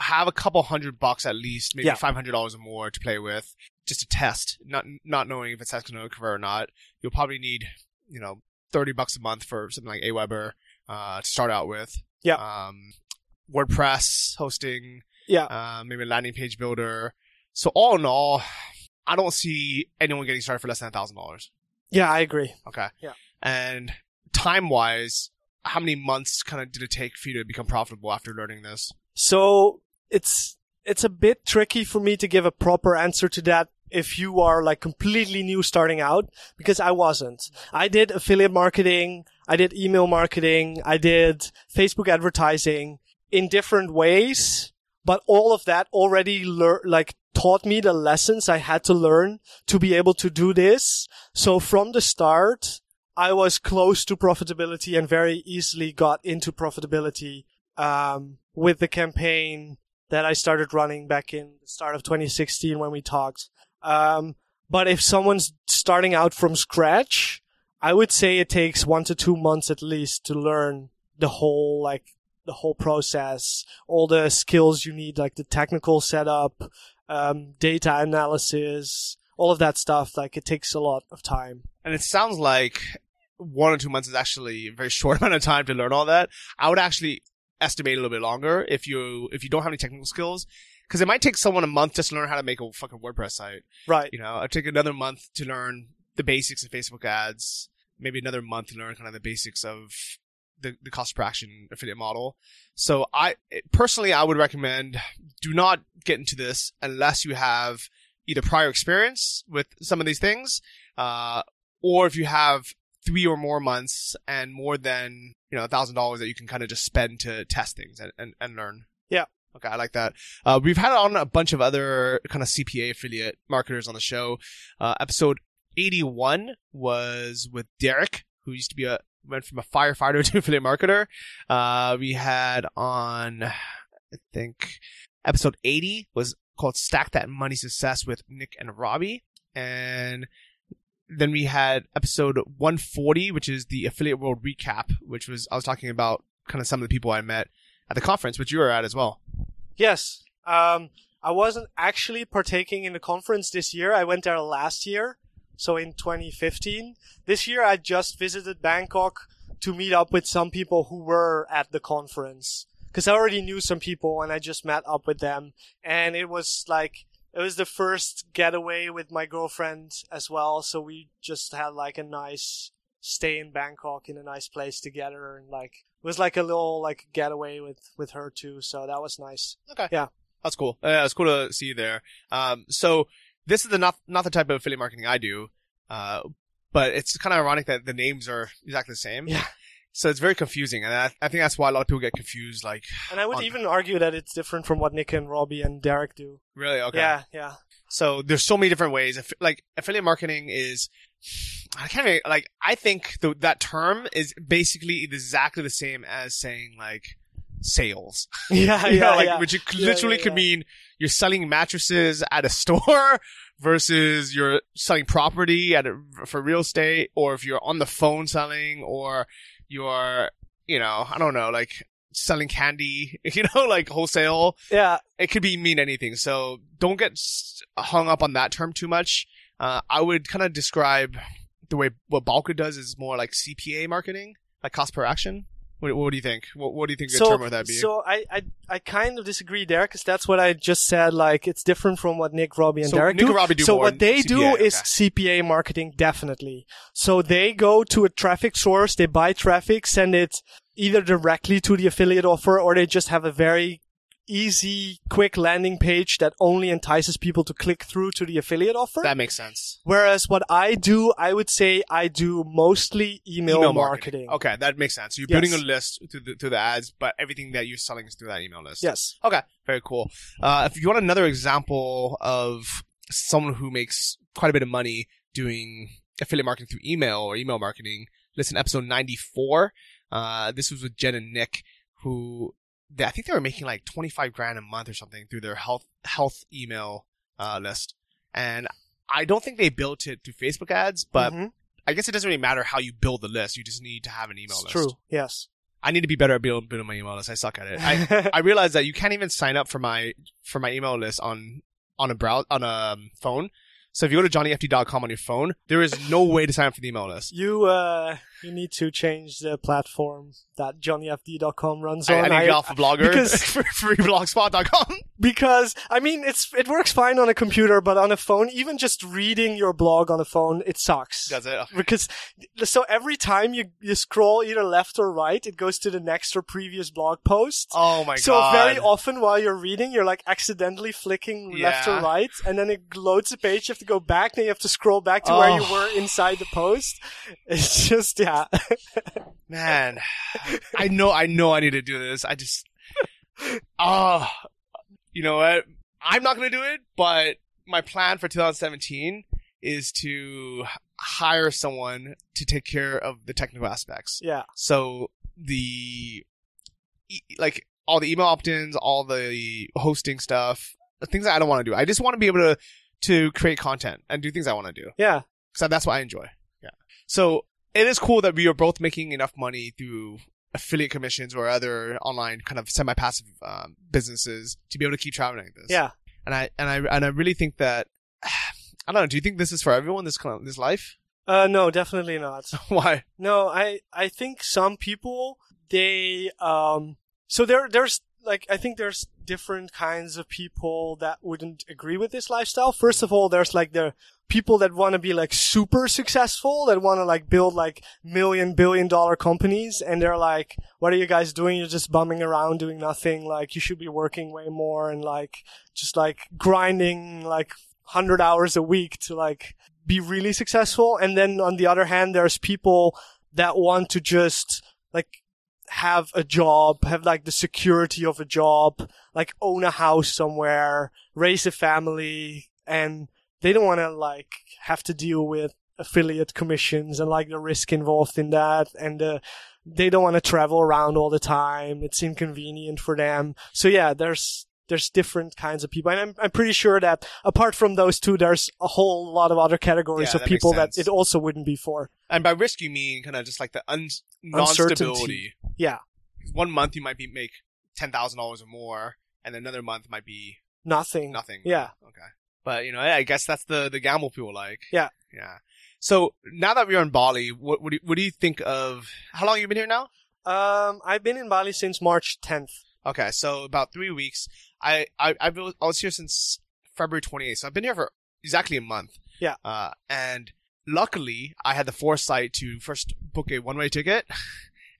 have a couple hundred bucks at least, maybe yeah. five hundred dollars or more to play with. Just to test, not not knowing if it's going to occur or not. You'll probably need, you know, thirty bucks a month for something like Aweber uh, to start out with. Yeah. Um, WordPress hosting. Yeah. Uh, maybe a landing page builder. So all in all, I don't see anyone getting started for less than one thousand dollars. Yeah, I agree. Okay. Yeah. And time-wise, how many months kind of did it take for you to become profitable after learning this? So it's it's a bit tricky for me to give a proper answer to that. If you are like completely new starting out, because I wasn't. I did affiliate marketing. I did email marketing. I did Facebook advertising in different ways, but all of that already lear- like taught me the lessons I had to learn to be able to do this. So from the start, I was close to profitability and very easily got into profitability, um, with the campaign that I started running back in the start of twenty sixteen when we talked. Um, but if someone's starting out from scratch, I would say it takes one to two months at least to learn the whole, like the whole process, all the skills you need, like the technical setup, um, data analysis, all of that stuff. Like it takes a lot of time. And it sounds like one or two months is actually a very short amount of time to learn all that. I would actually estimate a little bit longer if you, if you don't have any technical skills. Because it might take someone a month just to learn how to make a fucking WordPress site. Right. You know, it'll take another month to learn the basics of Facebook ads. Maybe another month to learn kind of the basics of the, the cost per action affiliate model. So I personally, I would recommend do not get into this unless you have either prior experience with some of these things, uh, or if you have three or more months and more than, you know, a thousand dollars that you can kind of just spend to test things and, and, and learn. Yeah. Okay, I like that. Uh, we've had on a bunch of other kind of C P A affiliate marketers on the show. Uh, episode eighty-one was with Derek, who used to be a, went from a firefighter to affiliate marketer. Uh, we had on, I think, episode eighty was called Stack That Money Success with Nick and Robbie. And then we had episode one forty, which is the Affiliate World Recap, which was, I was talking about kind of some of the people I met at the conference, which you were at as well. Yes. Um, I wasn't actually partaking in the conference this year. I went there last year, so in twenty fifteen. This year, I just visited Bangkok to meet up with some people who were at the conference. Because I already knew some people, and I just met up with them. And it was like, it was the first getaway with my girlfriend as well. So we just had like a nice stay in Bangkok in a nice place together, and like it was like a little like getaway with with her too, so that was nice. Okay, yeah, that's cool. Yeah, it's cool to see you there. Um, so this is the not not the type of affiliate marketing I do, uh, but it's kind of ironic that the names are exactly the same. Yeah. So it's very confusing, and I, I think that's why a lot of people get confused. Like, and I would on... even argue that it's different from what Nick and Robbie and Derek do. Really? Okay. Yeah, yeah. So there's so many different ways. Like affiliate marketing is, I can't really, like. I think the, that term is basically exactly the same as saying like sales. Yeah, yeah, know, like, yeah. Which it yeah, literally yeah, yeah. could mean you're selling mattresses at a store versus you're selling property at a, for real estate, or if you're on the phone selling, or you're, you know, I don't know, like selling candy, you know, like wholesale. Yeah. It could be mean anything. So don't get hung up on that term too much. Uh, I would kind of describe the way what Balka does is more like C P A marketing, like cost per action. What, what do you think? What, what do you think the so, term would that be? So I, I, I kind of disagree there, because that's what I just said. Like, it's different from what Nick, Robbie, and so Derek Nick do. And Robbie do. So what they C P A, do okay. is C P A marketing, definitely. So they go to a traffic source, they buy traffic, send it either directly to the affiliate offer, or they just have a very easy, quick landing page that only entices people to click through to the affiliate offer. That makes sense. Whereas what I do, I would say I do mostly email, email marketing. marketing. Okay, that makes sense. So you're yes. building a list to the, to the ads, but everything that you're selling is through that email list. Yes. Okay, very cool. Uh, if you want another example of someone who makes quite a bit of money doing affiliate marketing through email or email marketing, listen to episode ninety-four. Uh, this was with Jen and Nick, who... I think they were making like twenty-five grand a month or something through their health health email uh, list. And I don't think they built it through Facebook ads, but mm-hmm. I guess it doesn't really matter how you build the list. You just need to have an email it's list. True, yes. I need to be better at building my email list. I suck at it. I, I realized that you can't even sign up for my for my email list on on a brow on a phone. So if you go to johnny f d dot com on your phone, there is no way to sign up for the email list. You uh, you need to change the platform that johnny f d dot com runs on. I, I need to get off of Blogger because free blogspot dot com. Because I mean, it's it works fine on a computer, but on a phone, even just reading your blog on a phone, it sucks. Does it? Okay. Because so every time you you scroll either left or right, it goes to the next or previous blog post. Oh my so god! So very often while you're reading, you're like accidentally flicking yeah. left or right, and then it loads a page. You have to go back, then you have to scroll back to oh. where you were inside the post. It's just yeah. Man, I know, I know, I need to do this. I just, oh, you know what? I'm not gonna do it. But my plan for twenty seventeen is to hire someone to take care of the technical aspects. Yeah. So the like all the email opt-ins, all the hosting stuff, things that I don't want to do. I just want to be able to to create content and do things I want to do. Yeah. So that's what I enjoy. Yeah. So. It is cool that we are both making enough money through affiliate commissions or other online kind of semi-passive um, businesses to be able to keep traveling like this. Yeah. And I and I and I really think that I don't know. Do you think this is for everyone? This kind of, this life? Uh, no, definitely not. Why? No, I I think some people they um so there there's like I think there's different kinds of people that wouldn't agree with this lifestyle. First of all, there's like the people that want to be like super successful, that want to like build like million, billion dollar companies. And they're like, what are you guys doing? You're just bumming around doing nothing. Like you should be working way more and like just like grinding like one hundred hours a week to like be really successful. And then on the other hand, there's people that want to just like have a job, have like the security of a job, like own a house somewhere, raise a family, and they don't want to like have to deal with affiliate commissions and like the risk involved in that, and uh, they don't want to travel around all the time. It's inconvenient for them. So yeah, there's there's different kinds of people, and I'm I'm pretty sure that apart from those two, there's a whole lot of other categories yeah, of that people that it also wouldn't be for. And by risk, you mean kind of just like the un- non-stability. Yeah. One month you might be make ten thousand dollars or more, and another month might be nothing. Nothing. Yeah. Okay. But, you know, I guess that's the, the gamble people like. Yeah. Yeah. So now that we're in Bali, what, what, do you, what do you think of... How long have you been here now? Um, I've been in Bali since March tenth. Okay. So about three weeks. I, I, I've been, I was here since February twenty-eighth. So I've been here for exactly a month. Yeah. Uh, and luckily, I had the foresight to first book a one-way ticket.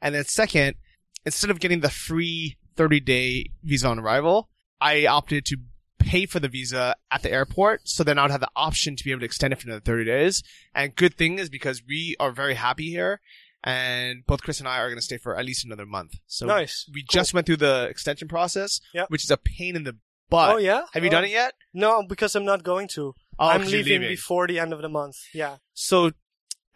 And then second, instead of getting the free thirty-day visa on arrival, I opted to pay for the visa at the airport, so then I would have the option to be able to extend it for another thirty days. And good thing is because we are very happy here, and both Chris and I are going to stay for at least another month. So nice. We cool. just went through the extension process, yep. which is a pain in the butt. Oh yeah, have you oh. done it yet? No, because I'm not going to. Oh, I'm leaving, leaving before the end of the month. Yeah. So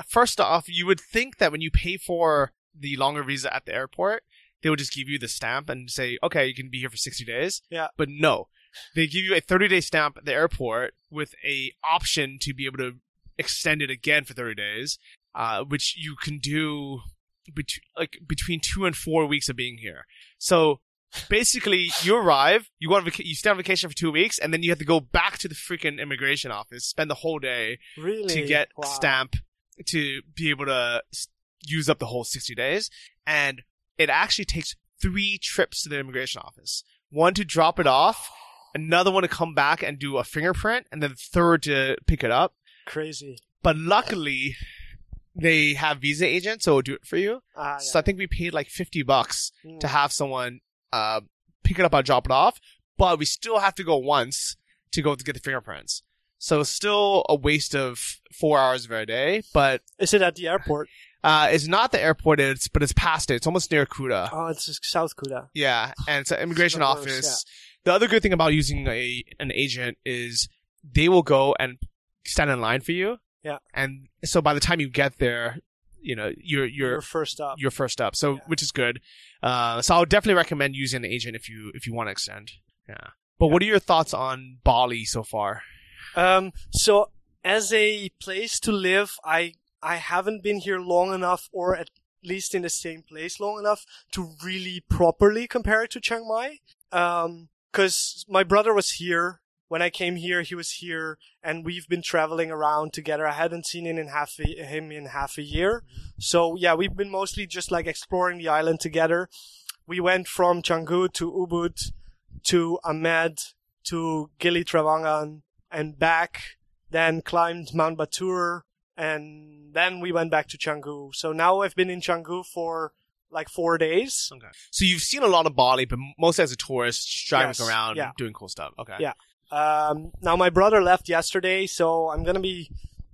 first off, you would think that when you pay for the longer visa at the airport, they would just give you the stamp and say, "Okay, you can be here for sixty days." Yeah. But no. They give you a thirty-day stamp at the airport with a option to be able to extend it again for thirty days, uh, which you can do bet- like between two and four weeks of being here. So basically, you arrive, you go on vac- you stay on vacation for two weeks, and then you have to go back to the freaking immigration office, spend the whole day really? to get wow. a stamp to be able to use up the whole sixty days. And it actually takes three trips to the immigration office. One to drop it off, another one to come back and do a fingerprint, and then the third to pick it up. Crazy. But luckily, they have visa agents, so it'll do it for you. Ah, yeah. So I think we paid like fifty bucks mm. to have someone uh, pick it up and drop it off, but we still have to go once to go to get the fingerprints. So it's still a waste of four hours of our day, but... Is it at the airport? Uh, it's not the airport, it's but it's past it. It's almost near Kuta. Oh, it's just South Kuta. Yeah, and it's an immigration it's the worst, office. Yeah. The other good thing about using a an agent is they will go and stand in line for you. Yeah. And so by the time you get there, you know, you're... You're, you're first up. You're first up, so yeah. which is good. Uh, so I would definitely recommend using an agent if you if you want to extend. Yeah. But yeah. What are your thoughts on Bali so far? Um, so as a place to live, I, I haven't been here long enough, or at least in the same place long enough to really properly compare it to Chiang Mai. Um, cause my brother was here when I came here, he was here, and we've been traveling around together. I hadn't seen him in half a, him in half a year. So yeah, we've been mostly just like exploring the island together. We went from Canggu to Ubud to Ahmed to Gili Trawangan. And back, then climbed Mount Batur, and then we went back to Canggu. So now I've been in Canggu for like four days. Okay. So you've seen a lot of Bali, but mostly as a tourist, just driving yes. around, yeah. doing cool stuff. Okay. Yeah. Um, now my brother left yesterday, so I'm gonna be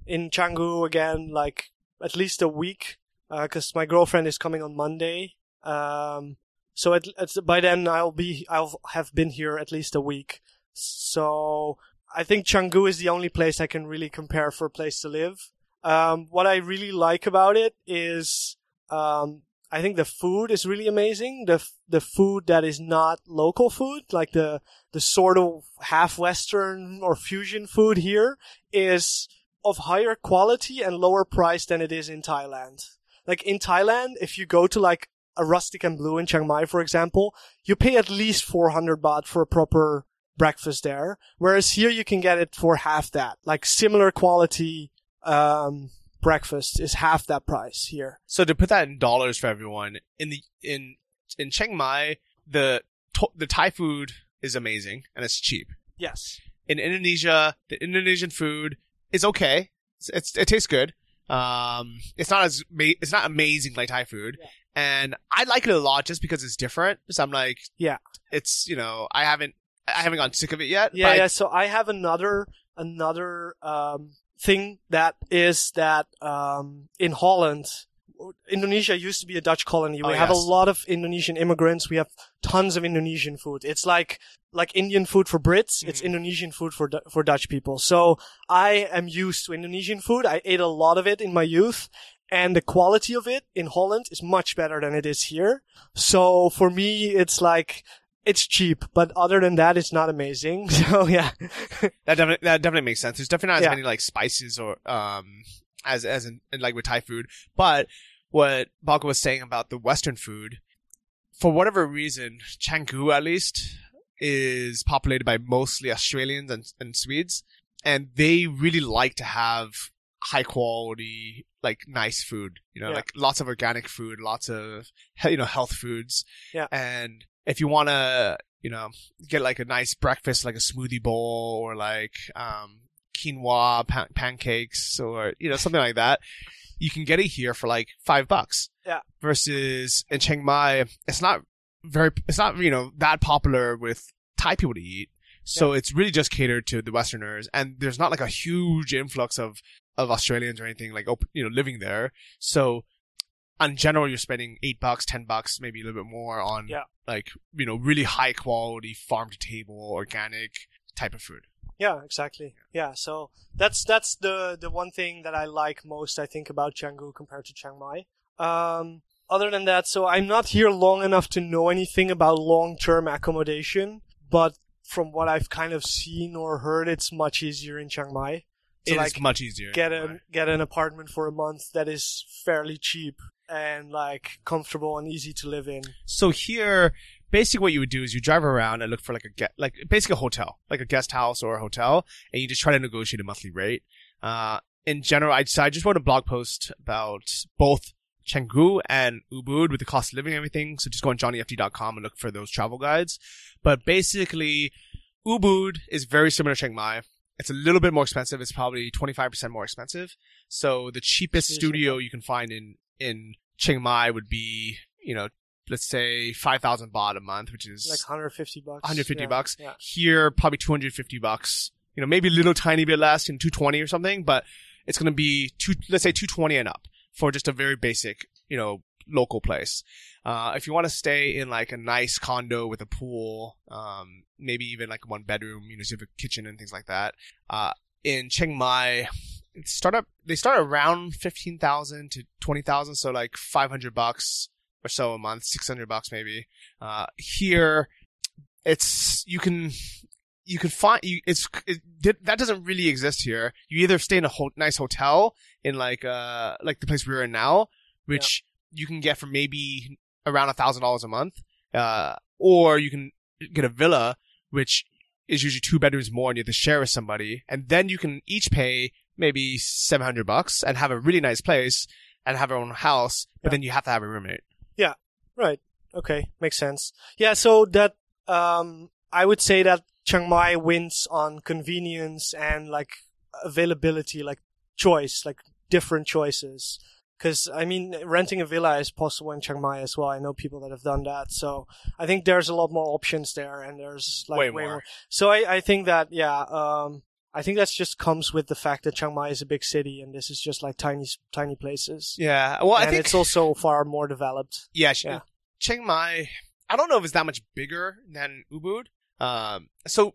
in Canggu again, like at least a week, because uh, my girlfriend is coming on Monday. Um, so at, at, by then I'll be, I'll have been here at least a week. So. I think Canggu is the only place I can really compare for a place to live. Um, what I really like about it is, um, I think the food is really amazing. The, the food that is not local food, like the, the sort of half Western or fusion food here is of higher quality and lower price than it is in Thailand. Like in Thailand, if you go to like a Rustic and Blue in Chiang Mai, for example, you pay at least four hundred baht for a proper breakfast there, whereas here you can get it for half that. Like similar quality um breakfast is half that price here. So to put that in dollars for everyone, in the in in Chiang Mai, the the Thai food is amazing and it's cheap. Yes. In Indonesia, the Indonesian food is okay. It's, it's it tastes good. Um, it's not as it's not amazing like Thai food. Yeah. And I like it a lot just because it's different. So I'm like, yeah, it's you know I haven't. I haven't gotten sick of it yet. Yeah, but yeah. So I have another another um, thing that is that um, in Holland, Indonesia used to be a Dutch colony. We oh, have yes. a lot of Indonesian immigrants. We have tons of Indonesian food. It's like like Indian food for Brits. Mm-hmm. It's Indonesian food for for Dutch people. So I am used to Indonesian food. I ate a lot of it in my youth. And the quality of it in Holland is much better than it is here. So for me, it's like... It's cheap, but other than that, it's not amazing. So yeah, that definitely that definitely makes sense. There's definitely not as yeah. many like spices or um as as in, in like with Thai food. But what Balka was saying about the Western food, for whatever reason, Canggu at least is populated by mostly Australians and, and Swedes, and they really like to have high quality, like nice food. You know, yeah. like lots of organic food, lots of you know health foods, yeah, and if you want to, you know, get like a nice breakfast, like a smoothie bowl or like um, quinoa pan- pancakes or, you know, something like that, you can get it here for like five bucks. Yeah. Versus in Chiang Mai, it's not very, it's not, you know, that popular with Thai people to eat. So yeah. it's really just catered to the Westerners. And there's not like a huge influx of, of Australians or anything like, you know, living there. So in general, you're spending eight bucks, ten bucks, maybe a little bit more on yeah. like you know really high quality, farm to table, organic type of food. Yeah, exactly. Yeah, so that's that's the the one thing that I like most, I think, about Canggu compared to Chiang Mai. Um, other than that, so I'm not here long enough to know anything about long term accommodation, but from what I've kind of seen or heard, it's much easier in Chiang Mai. So it like, is much easier. Get a get an apartment for a month that is fairly cheap. And like comfortable and easy to live in. So here, basically, what you would do is you drive around and look for like a ge- like basically a hotel, like a guest house or a hotel, and you just try to negotiate a monthly rate. Uh, in general, I so I just wrote a blog post about both Canggu and Ubud with the cost of living and everything. So just go on johnny f d dot com and look for those travel guides. But basically, Ubud is very similar to Chiang Mai. It's a little bit more expensive. It's probably twenty-five percent more expensive. So the cheapest studio you can find in, in Chiang Mai would be, you know, let's say five thousand baht a month, which is like one hundred fifty bucks. one hundred fifty yeah, bucks. Yeah. Here, probably two hundred fifty bucks. You know, maybe a little tiny bit less, in you know, two twenty or something, but it's going to be two, let's say two twenty and up for just a very basic, you know, local place. Uh, if you want to stay in like a nice condo with a pool, um, maybe even like one bedroom, you know, so you have a kitchen and things like that. Uh, in Chiang Mai, start up, they start around fifteen thousand to twenty thousand. So like five hundred bucks or so a month, six hundred bucks maybe. Uh, here it's, you can, you can find, you, it's, it, that doesn't really exist here. You either stay in a ho- nice hotel in like, uh, like the place we were in now, which yeah. you can get for maybe around a thousand dollars a month. Uh, or you can get a villa, which is usually two bedrooms more and you have to share with somebody. And then you can each pay maybe seven hundred bucks and have a really nice place and have your own house. But yeah. then you have to have a roommate. Yeah. Right. Okay. Makes sense. Yeah. So that, um, I would say that Chiang Mai wins on convenience and like availability, like choice, like different choices. Because, I mean, renting a villa is possible in Chiang Mai as well. I know people that have done that. So I think there's a lot more options there and there's like way, way more. more. So I, I think that, yeah, um, I think that's just comes with the fact that Chiang Mai is a big city and this is just like tiny, tiny places. Yeah. Well, I and think it's also far more developed. Yeah. yeah. Chiang Mai, I don't know if it's that much bigger than Ubud. Um, so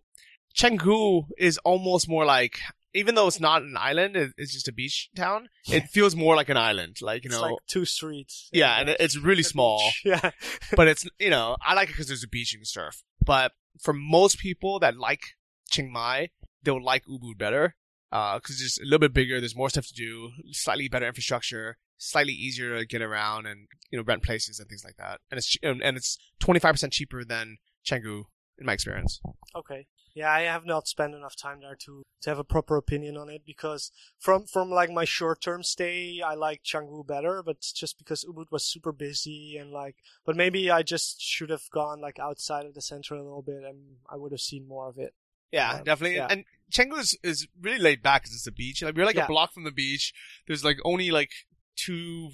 Canggu is almost more like, even though it's not an island, it, it's just a beach town. It feels more like an island, like, you know, it's like two streets. Yeah. And it's really small, yeah. but it's, you know, I like it because there's a beach you can surf. But for most people that like Chiang Mai, they'll like Ubud better. Uh, cause it's just a little bit bigger. There's more stuff to do, slightly better infrastructure, slightly easier to get around and, you know, rent places and things like that. And it's, and it's twenty-five percent cheaper than Canggu. In my experience. Okay. Yeah, I have not spent enough time there to, to have a proper opinion on it because from, from like my short-term stay, I like Canggu better, but just because Ubud was super busy and like, but maybe I just should have gone like outside of the center a little bit and I would have seen more of it. Yeah, um, definitely. Yeah. And Canggu is, is really laid back because it's a beach. Like we're like yeah. a block from the beach. There's like only like two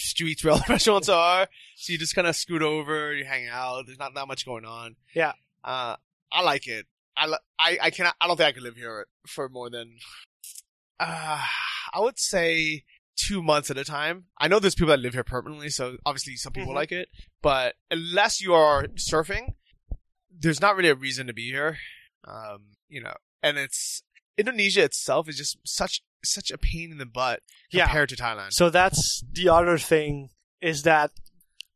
streets where all the restaurants are. So you just kind of scoot over, you hang out. There's not that much going on. Yeah. Uh, I like it. I, li- I, I cannot, I don't think I could live here for more than, uh, I would say two months at a time. I know there's people that live here permanently, so obviously some people mm-hmm. like it, but unless you are surfing, there's not really a reason to be here. Um, you know, and it's, Indonesia itself is just such, such a pain in the butt compared yeah. to Thailand. So that's the other thing is that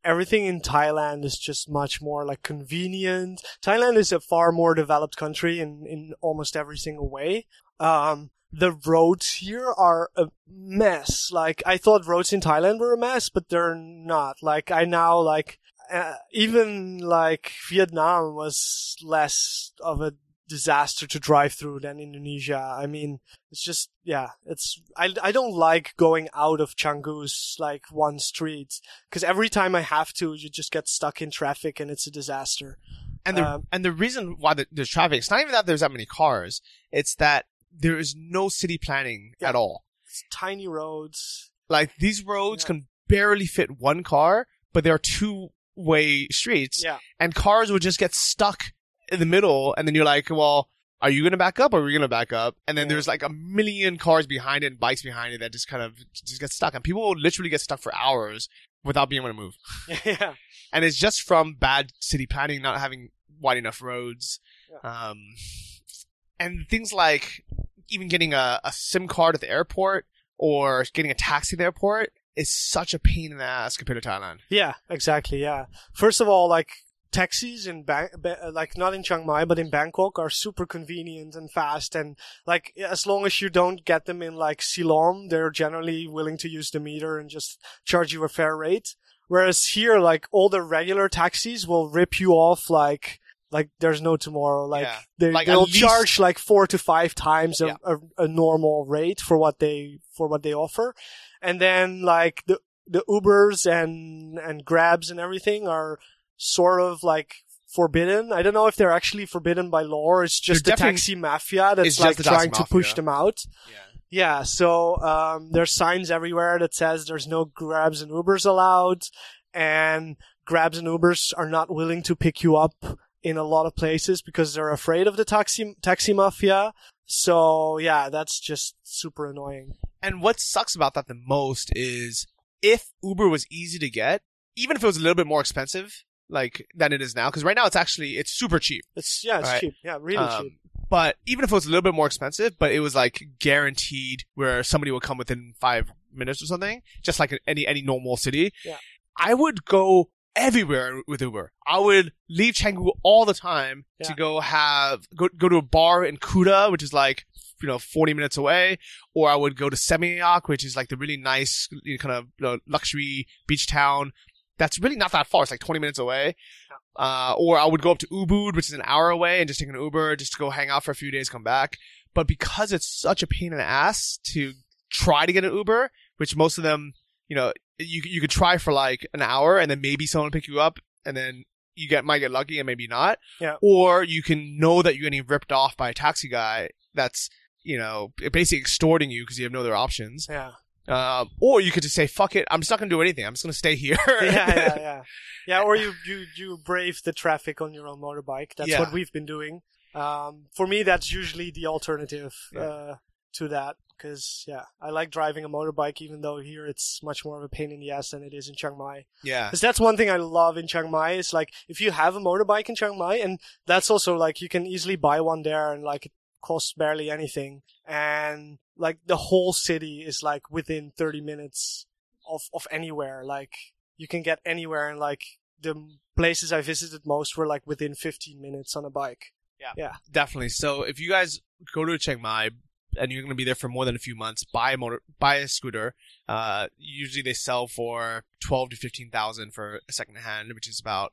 everything in Thailand is just much more like convenient. Thailand is a far more developed country in, in almost every single way. Um, the roads here are a mess. Like I thought roads in Thailand were a mess, but they're not. Like I now like uh, even like Vietnam was less of a disaster to drive through than Indonesia. I mean, it's just, yeah, it's, I, I don't like going out of Canggu's like one street because every time I have to, you just get stuck in traffic and it's a disaster. And the, um, and the reason why the, there's traffic, it's not even that there's that many cars. It's that there is no city planning yeah, at all. It's tiny roads. Like these roads yeah. can barely fit one car, but there are two way streets yeah. and cars would just get stuck in the middle, and then you're like, well, are you going to back up or are we going to back up? And then yeah. there's like a million cars behind it and bikes behind it that just kind of just get stuck. And people will literally get stuck for hours without being able to move. Yeah. And it's just from bad city planning, not having wide enough roads. Yeah. Um, and things like even getting a, a SIM card at the airport or getting a taxi at the airport is such a pain in the ass compared to Thailand. Yeah, exactly. Yeah. First of all, like, taxis in Bang- like not in Chiang Mai but in Bangkok are super convenient and fast, and like as long as you don't get them in like Ceylon, they're generally willing to use the meter and just charge you a fair rate. Whereas here, like all the regular taxis will rip you off like like there's no tomorrow. Like yeah. they, like, they'll least... charge like four to five times a, yeah. a, a normal rate for what they for what they offer, and then like the the Ubers and, and Grabs and everything are sort of like forbidden. I don't know if they're actually forbidden by law. Or it's just they're the taxi mafia that's like trying to push them out. Yeah. Yeah, so um there's signs everywhere that says there's no Grabs and Ubers allowed, and Grabs and Ubers are not willing to pick you up in a lot of places because they're afraid of the taxi taxi mafia. So yeah, that's just super annoying. And what sucks about that the most is if Uber was easy to get, even if it was a little bit more expensive like than it is now, because right now it's actually it's super cheap. It's yeah, it's right? cheap. Yeah, really um, cheap. But even if it was a little bit more expensive, but it was like guaranteed where somebody would come within five minutes or something, just like any any normal city, yeah. I would go everywhere with Uber. I would leave Canggu all the time yeah. to go have go go to a bar in Kuta, which is like you know forty minutes away, or I would go to Seminyak, which is like the really nice you know, kind of you know, luxury beach town. That's really not that far. It's like twenty minutes away. Uh, or I would go up to Ubud, which is an hour away, and just take an Uber just to go hang out for a few days, come back. But because it's such a pain in the ass to try to get an Uber, which most of them, you know, you you could try for like an hour and then maybe someone will pick you up and then you get might get lucky and maybe not. Yeah. Or you can know that you're getting ripped off by a taxi guy that's, you know, basically extorting you because you have no other options. Yeah. Um, or you could just say, fuck it, I'm just not going to do anything. I'm just going to stay here. yeah, yeah, yeah. Yeah, or you, you, you brave the traffic on your own motorbike. That's yeah. what we've been doing. Um, for me, that's usually the alternative yeah. uh, to that. Because, yeah, I like driving a motorbike, even though here it's much more of a pain in the ass than it is in Chiang Mai. Yeah. Because that's one thing I love in Chiang Mai is, like, if you have a motorbike in Chiang Mai, and that's also, like, you can easily buy one there and, like, it costs barely anything. And... like the whole city is like within thirty minutes of, of anywhere. Like you can get anywhere, and like the places I visited most were like within fifteen minutes on a bike. Yeah, yeah, definitely. So if you guys go to Chiang Mai and you're going to be there for more than a few months, buy a motor, buy a scooter. Uh, usually they sell for twelve to fifteen thousand for a second hand, which is about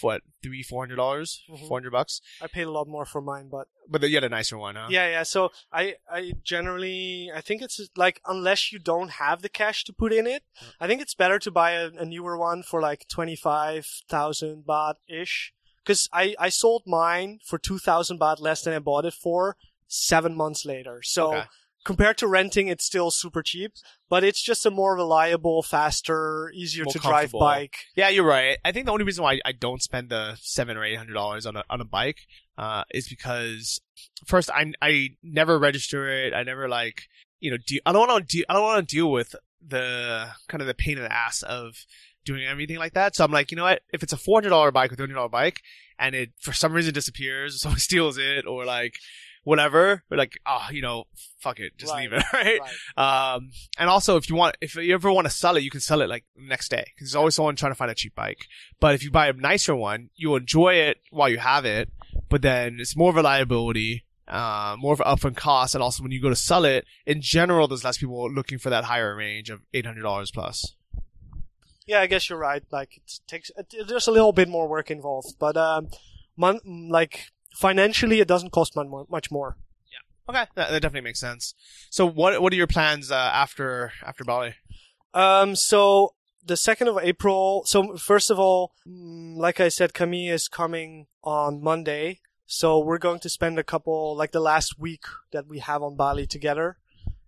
what three four hundred dollars, mm-hmm. four hundred bucks. I paid a lot more for mine, but but you had a nicer one, huh? Yeah, yeah. So I, I generally I think it's like unless you don't have the cash to put in it, mm. I think it's better to buy a, a newer one for like twenty five thousand baht ish. Because I I sold mine for two thousand baht less than I bought it for seven months later. So okay. compared to renting, it's still super cheap, but it's just a more reliable, faster, easier more to drive bike. Yeah, you're right. I think the only reason why I don't spend the seven or eight hundred dollars on a on a bike uh, is because first I I never register it. I never like you know de- I don't want to de- I don't want to deal with the kind of the pain in the ass of doing everything like that. So I'm like, you know what? If it's a four hundred dollar bike or three hundred dollar bike, and it for some reason disappears, or someone steals it, or like. Whatever, we're like, oh, you know, fuck it, just right, leave it, right? right? Um, and also, if you want, if you ever want to sell it, you can sell it like next day because there's always someone trying to find a cheap bike. But if you buy a nicer one, you'll enjoy it while you have it, but then it's more reliability, uh, more of an upfront cost, and also when you go to sell it, in general, there's less people looking for that higher range of eight hundred dollars plus. Yeah, I guess you're right. Like, it takes it, there's a little bit more work involved, but um, mon- like. Financially, it doesn't cost much more. Yeah. Okay, that, that definitely makes sense. So, what what are your plans uh, after after Bali? Um. So the second of April. So first of all, like I said, Camille is coming on Monday. So we're going to spend a couple, like the last week that we have on Bali together,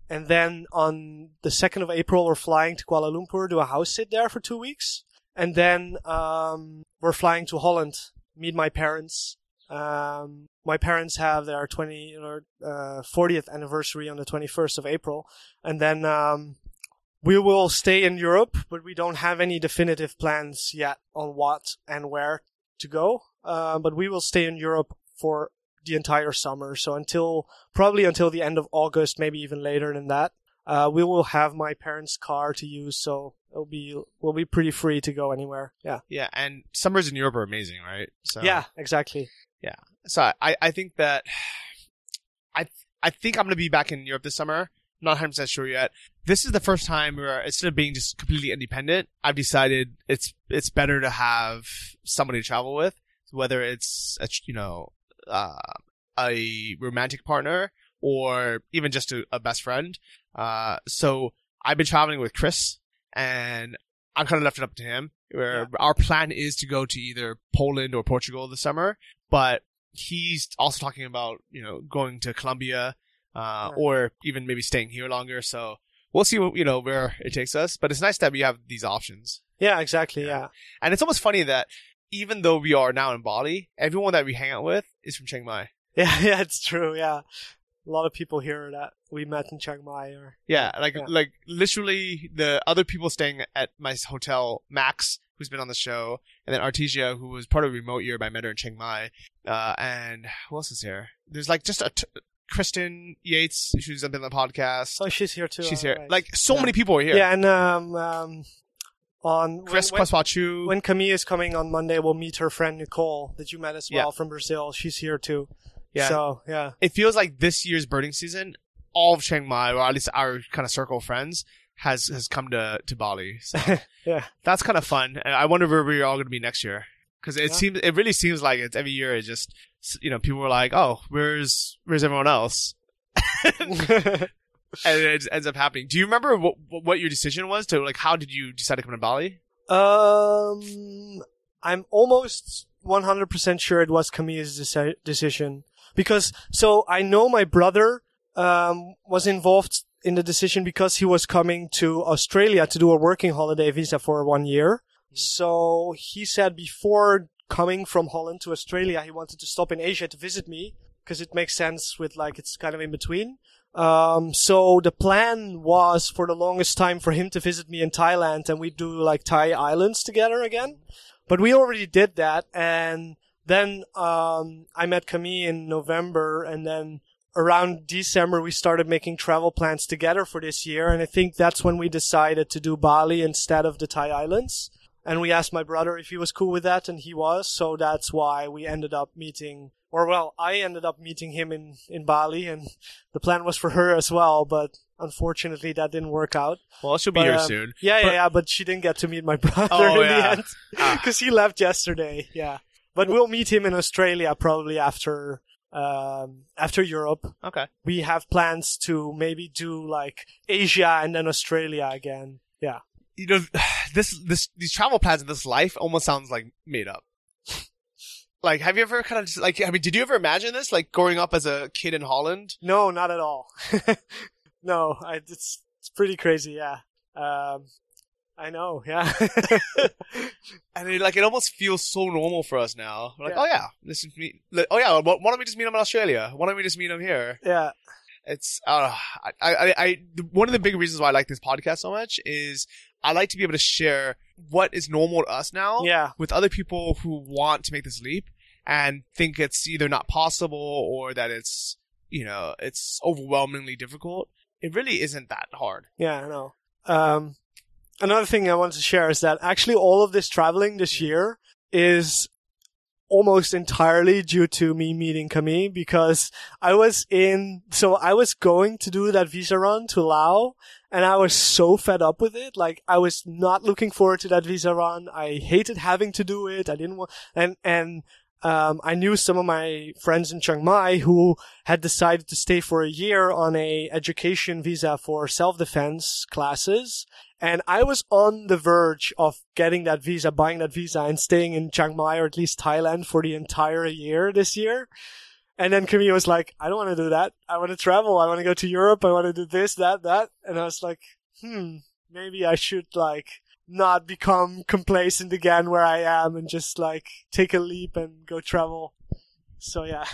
and then on the second of April, we're flying to Kuala Lumpur, do a house sit there for two weeks, and then um we're flying to Holland, meet my parents. Um, my parents have their twentieth or fortieth anniversary on the twenty-first of April, and then um, we will stay in Europe, but we don't have any definitive plans yet on what and where to go. Uh, but we will stay in Europe for the entire summer, so until probably until the end of August, maybe even later than that. Uh, we will have my parents' car to use, so it'll be we'll be pretty free to go anywhere. Yeah, yeah, and summers in Europe are amazing, right? So yeah, exactly. Yeah. So I, I think that I I think I'm going to be back in Europe this summer. Not one hundred percent sure yet. This is the first time where instead of being just completely independent, I've decided it's it's better to have somebody to travel with, whether it's a, you know uh, a romantic partner or even just a, a best friend. Uh, so I've been traveling with Chris and I kind of left it up to him. Where yeah. Our plan is to go to either Poland or Portugal this summer, but he's also talking about, you know, going to Colombia uh, right. or even maybe staying here longer. So we'll see what, you know, where it takes us. But it's nice that we have these options. Yeah, exactly. Yeah. yeah. And it's almost funny that even though we are now in Bali, everyone that we hang out with is from Chiang Mai. Yeah, yeah, it's true. Yeah. A lot of people here that we met in Chiang Mai. Or, yeah, like yeah. like literally the other people staying at my hotel, Max, who's been on the show, and then Artesia, who was part of a remote year, but I met her in Chiang Mai. Uh, and who else is here? There's like just a... T- Kristen Yates, who's been on the podcast. Oh, she's here too. She's here. Right. Like so yeah. many people are here. Yeah, and um, um on Chris Kwaswachu. When Camille is coming on Monday, we'll meet her friend Nicole that you met as well yeah. from Brazil. She's here too. Yeah. So yeah, it feels like this year's birding season, all of Chiang Mai, or at least our kind of circle of friends, has has come to to Bali. So yeah, that's kind of fun. And I wonder where we're all going to be next year. Because it yeah. seems, it really seems like it's every year. It's just, you know, people are like, "Oh, where's where's everyone else?" And it ends up happening. Do you remember what what your decision was to like? How did you decide to come to Bali? Um, I'm almost one hundred percent sure it was Camille's deci- decision because so I know my brother um was involved in the decision because he was coming to Australia to do a working holiday visa for one year. So he said before coming from Holland to Australia, he wanted to stop in Asia to visit me because it makes sense with like it's kind of in between. Um, so the plan was for the longest time for him to visit me in Thailand and we do like Thai islands together again. But we already did that. And then um, I met Camille in November and then around December, we started making travel plans together for this year. And I think that's when we decided to do Bali instead of the Thai islands. And we asked my brother if he was cool with that, and he was. So that's why we ended up meeting, or well, I ended up meeting him in, in Bali, and the plan was for her as well. But unfortunately, that didn't work out. Well, she'll but, be here um, soon. Yeah, but... yeah, yeah. But she didn't get to meet my brother oh, in yeah. the end because ah. he left yesterday. Yeah, but we'll meet him in Australia probably after um, after Europe. Okay. We have plans to maybe do like Asia and then Australia again. Yeah. You know, this this these travel plans in this life almost sounds like made up. Like, have you ever kind of just, like? I mean, did you ever imagine this? Like growing up as a kid in Holland? No, not at all. No, I, it's it's pretty crazy. Yeah, um, I know. Yeah, and it, like it almost feels so normal for us now. We're like, yeah. oh yeah, this is me. Oh yeah, why don't we just meet him in Australia? Why don't we just meet him here? Yeah. It's uh, I, I, I, one of the big reasons why I like this podcast so much is I like to be able to share what is normal to us now yeah. with other people who want to make this leap and think it's either not possible or that it's, you know, it's overwhelmingly difficult. It really isn't that hard. Yeah, I know. Um, another thing I wanted to share is that actually all of this traveling this year is almost entirely due to me meeting Camille because I was in, so I was going to do that visa run to Laos and I was so fed up with it. Like I was not looking forward to that visa run. I hated having to do it. I didn't want, and, and, um, I knew some of my friends in Chiang Mai who had decided to stay for a year on a education visa for self-defense classes. And I was on the verge of getting that visa, buying that visa, and staying in Chiang Mai or at least Thailand for the entire year this year. And then Camille was like, I don't want to do that. I want to travel. I want to go to Europe. I want to do this, that, that. And I was like, hmm, maybe I should like not become complacent again where I am and just like take a leap and go travel. So yeah.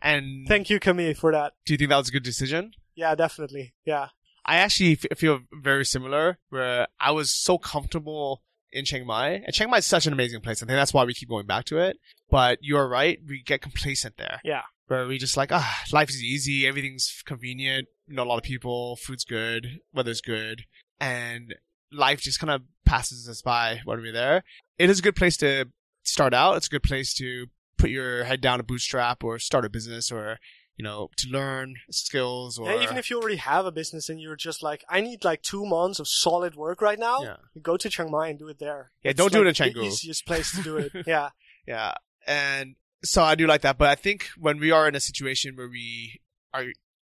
And thank you, Camille, for that. Do you think that was a good decision? Yeah, definitely. Yeah. I actually f- feel very similar where I was so comfortable in Chiang Mai. And Chiang Mai is such an amazing place. I think that's why we keep going back to it. But you're right. We get complacent there. Yeah. Where we just like, ah, life is easy. Everything's convenient. You know, a lot of people. Food's good. Weather's good. And life just kind of passes us by when we're there. It is a good place to start out. It's a good place to put your head down to bootstrap or start a business or... you know, to learn skills or... Yeah, even if you already have a business and you're just like, I need like two months of solid work right now, yeah. you go to Chiang Mai and do it there. Yeah, it's don't like do it in Canggu. The easiest place to do it. Yeah. Yeah. And so I do like that. But I think when we are in a situation where we are,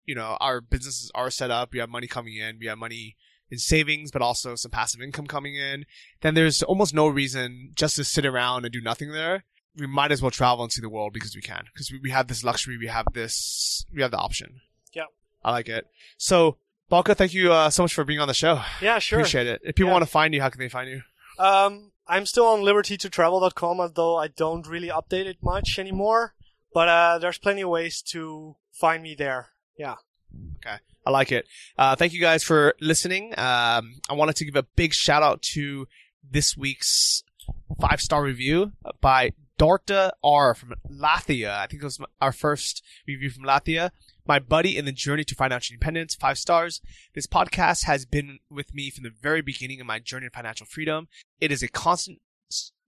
you know, our businesses are set up, we have money coming in, we have money in savings, but also some passive income coming in, then there's almost no reason just to sit around and do nothing there. We might as well travel and see the world because we can, because we have this luxury, we have this, we have the option. Yeah. I like it. So, Balka, thank you uh, so much for being on the show. Yeah, sure. Appreciate it. If people yeah. want to find you, how can they find you? Um, I'm still on liberty to travel dot com, although I don't really update it much anymore. But uh, there's plenty of ways to find me there. Yeah. Okay. I like it. Uh, thank you guys for listening. Um, I wanted to give a big shout out to this week's five-star review by Dorta R from Latvia. I think it was our first review from Latvia. My buddy in the journey to financial independence, five stars. This podcast has been with me from the very beginning of my journey to financial freedom. It is a constant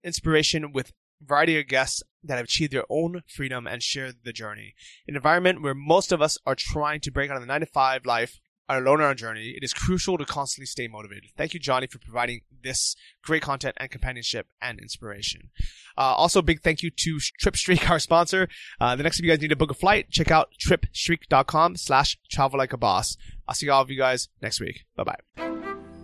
inspiration with a variety of guests that have achieved their own freedom and share the journey. In an environment where most of us are trying to break out of the nine to five life, are alone on our journey, it is crucial to constantly stay motivated. Thank you, Johnny, for providing this great content and companionship and inspiration. Uh, also, big thank you to TripStreak, our sponsor. Uh, the next time you guys need to book a flight, check out trip streak dot com slash travel like a boss. I'll see all of you guys next week. Bye-bye.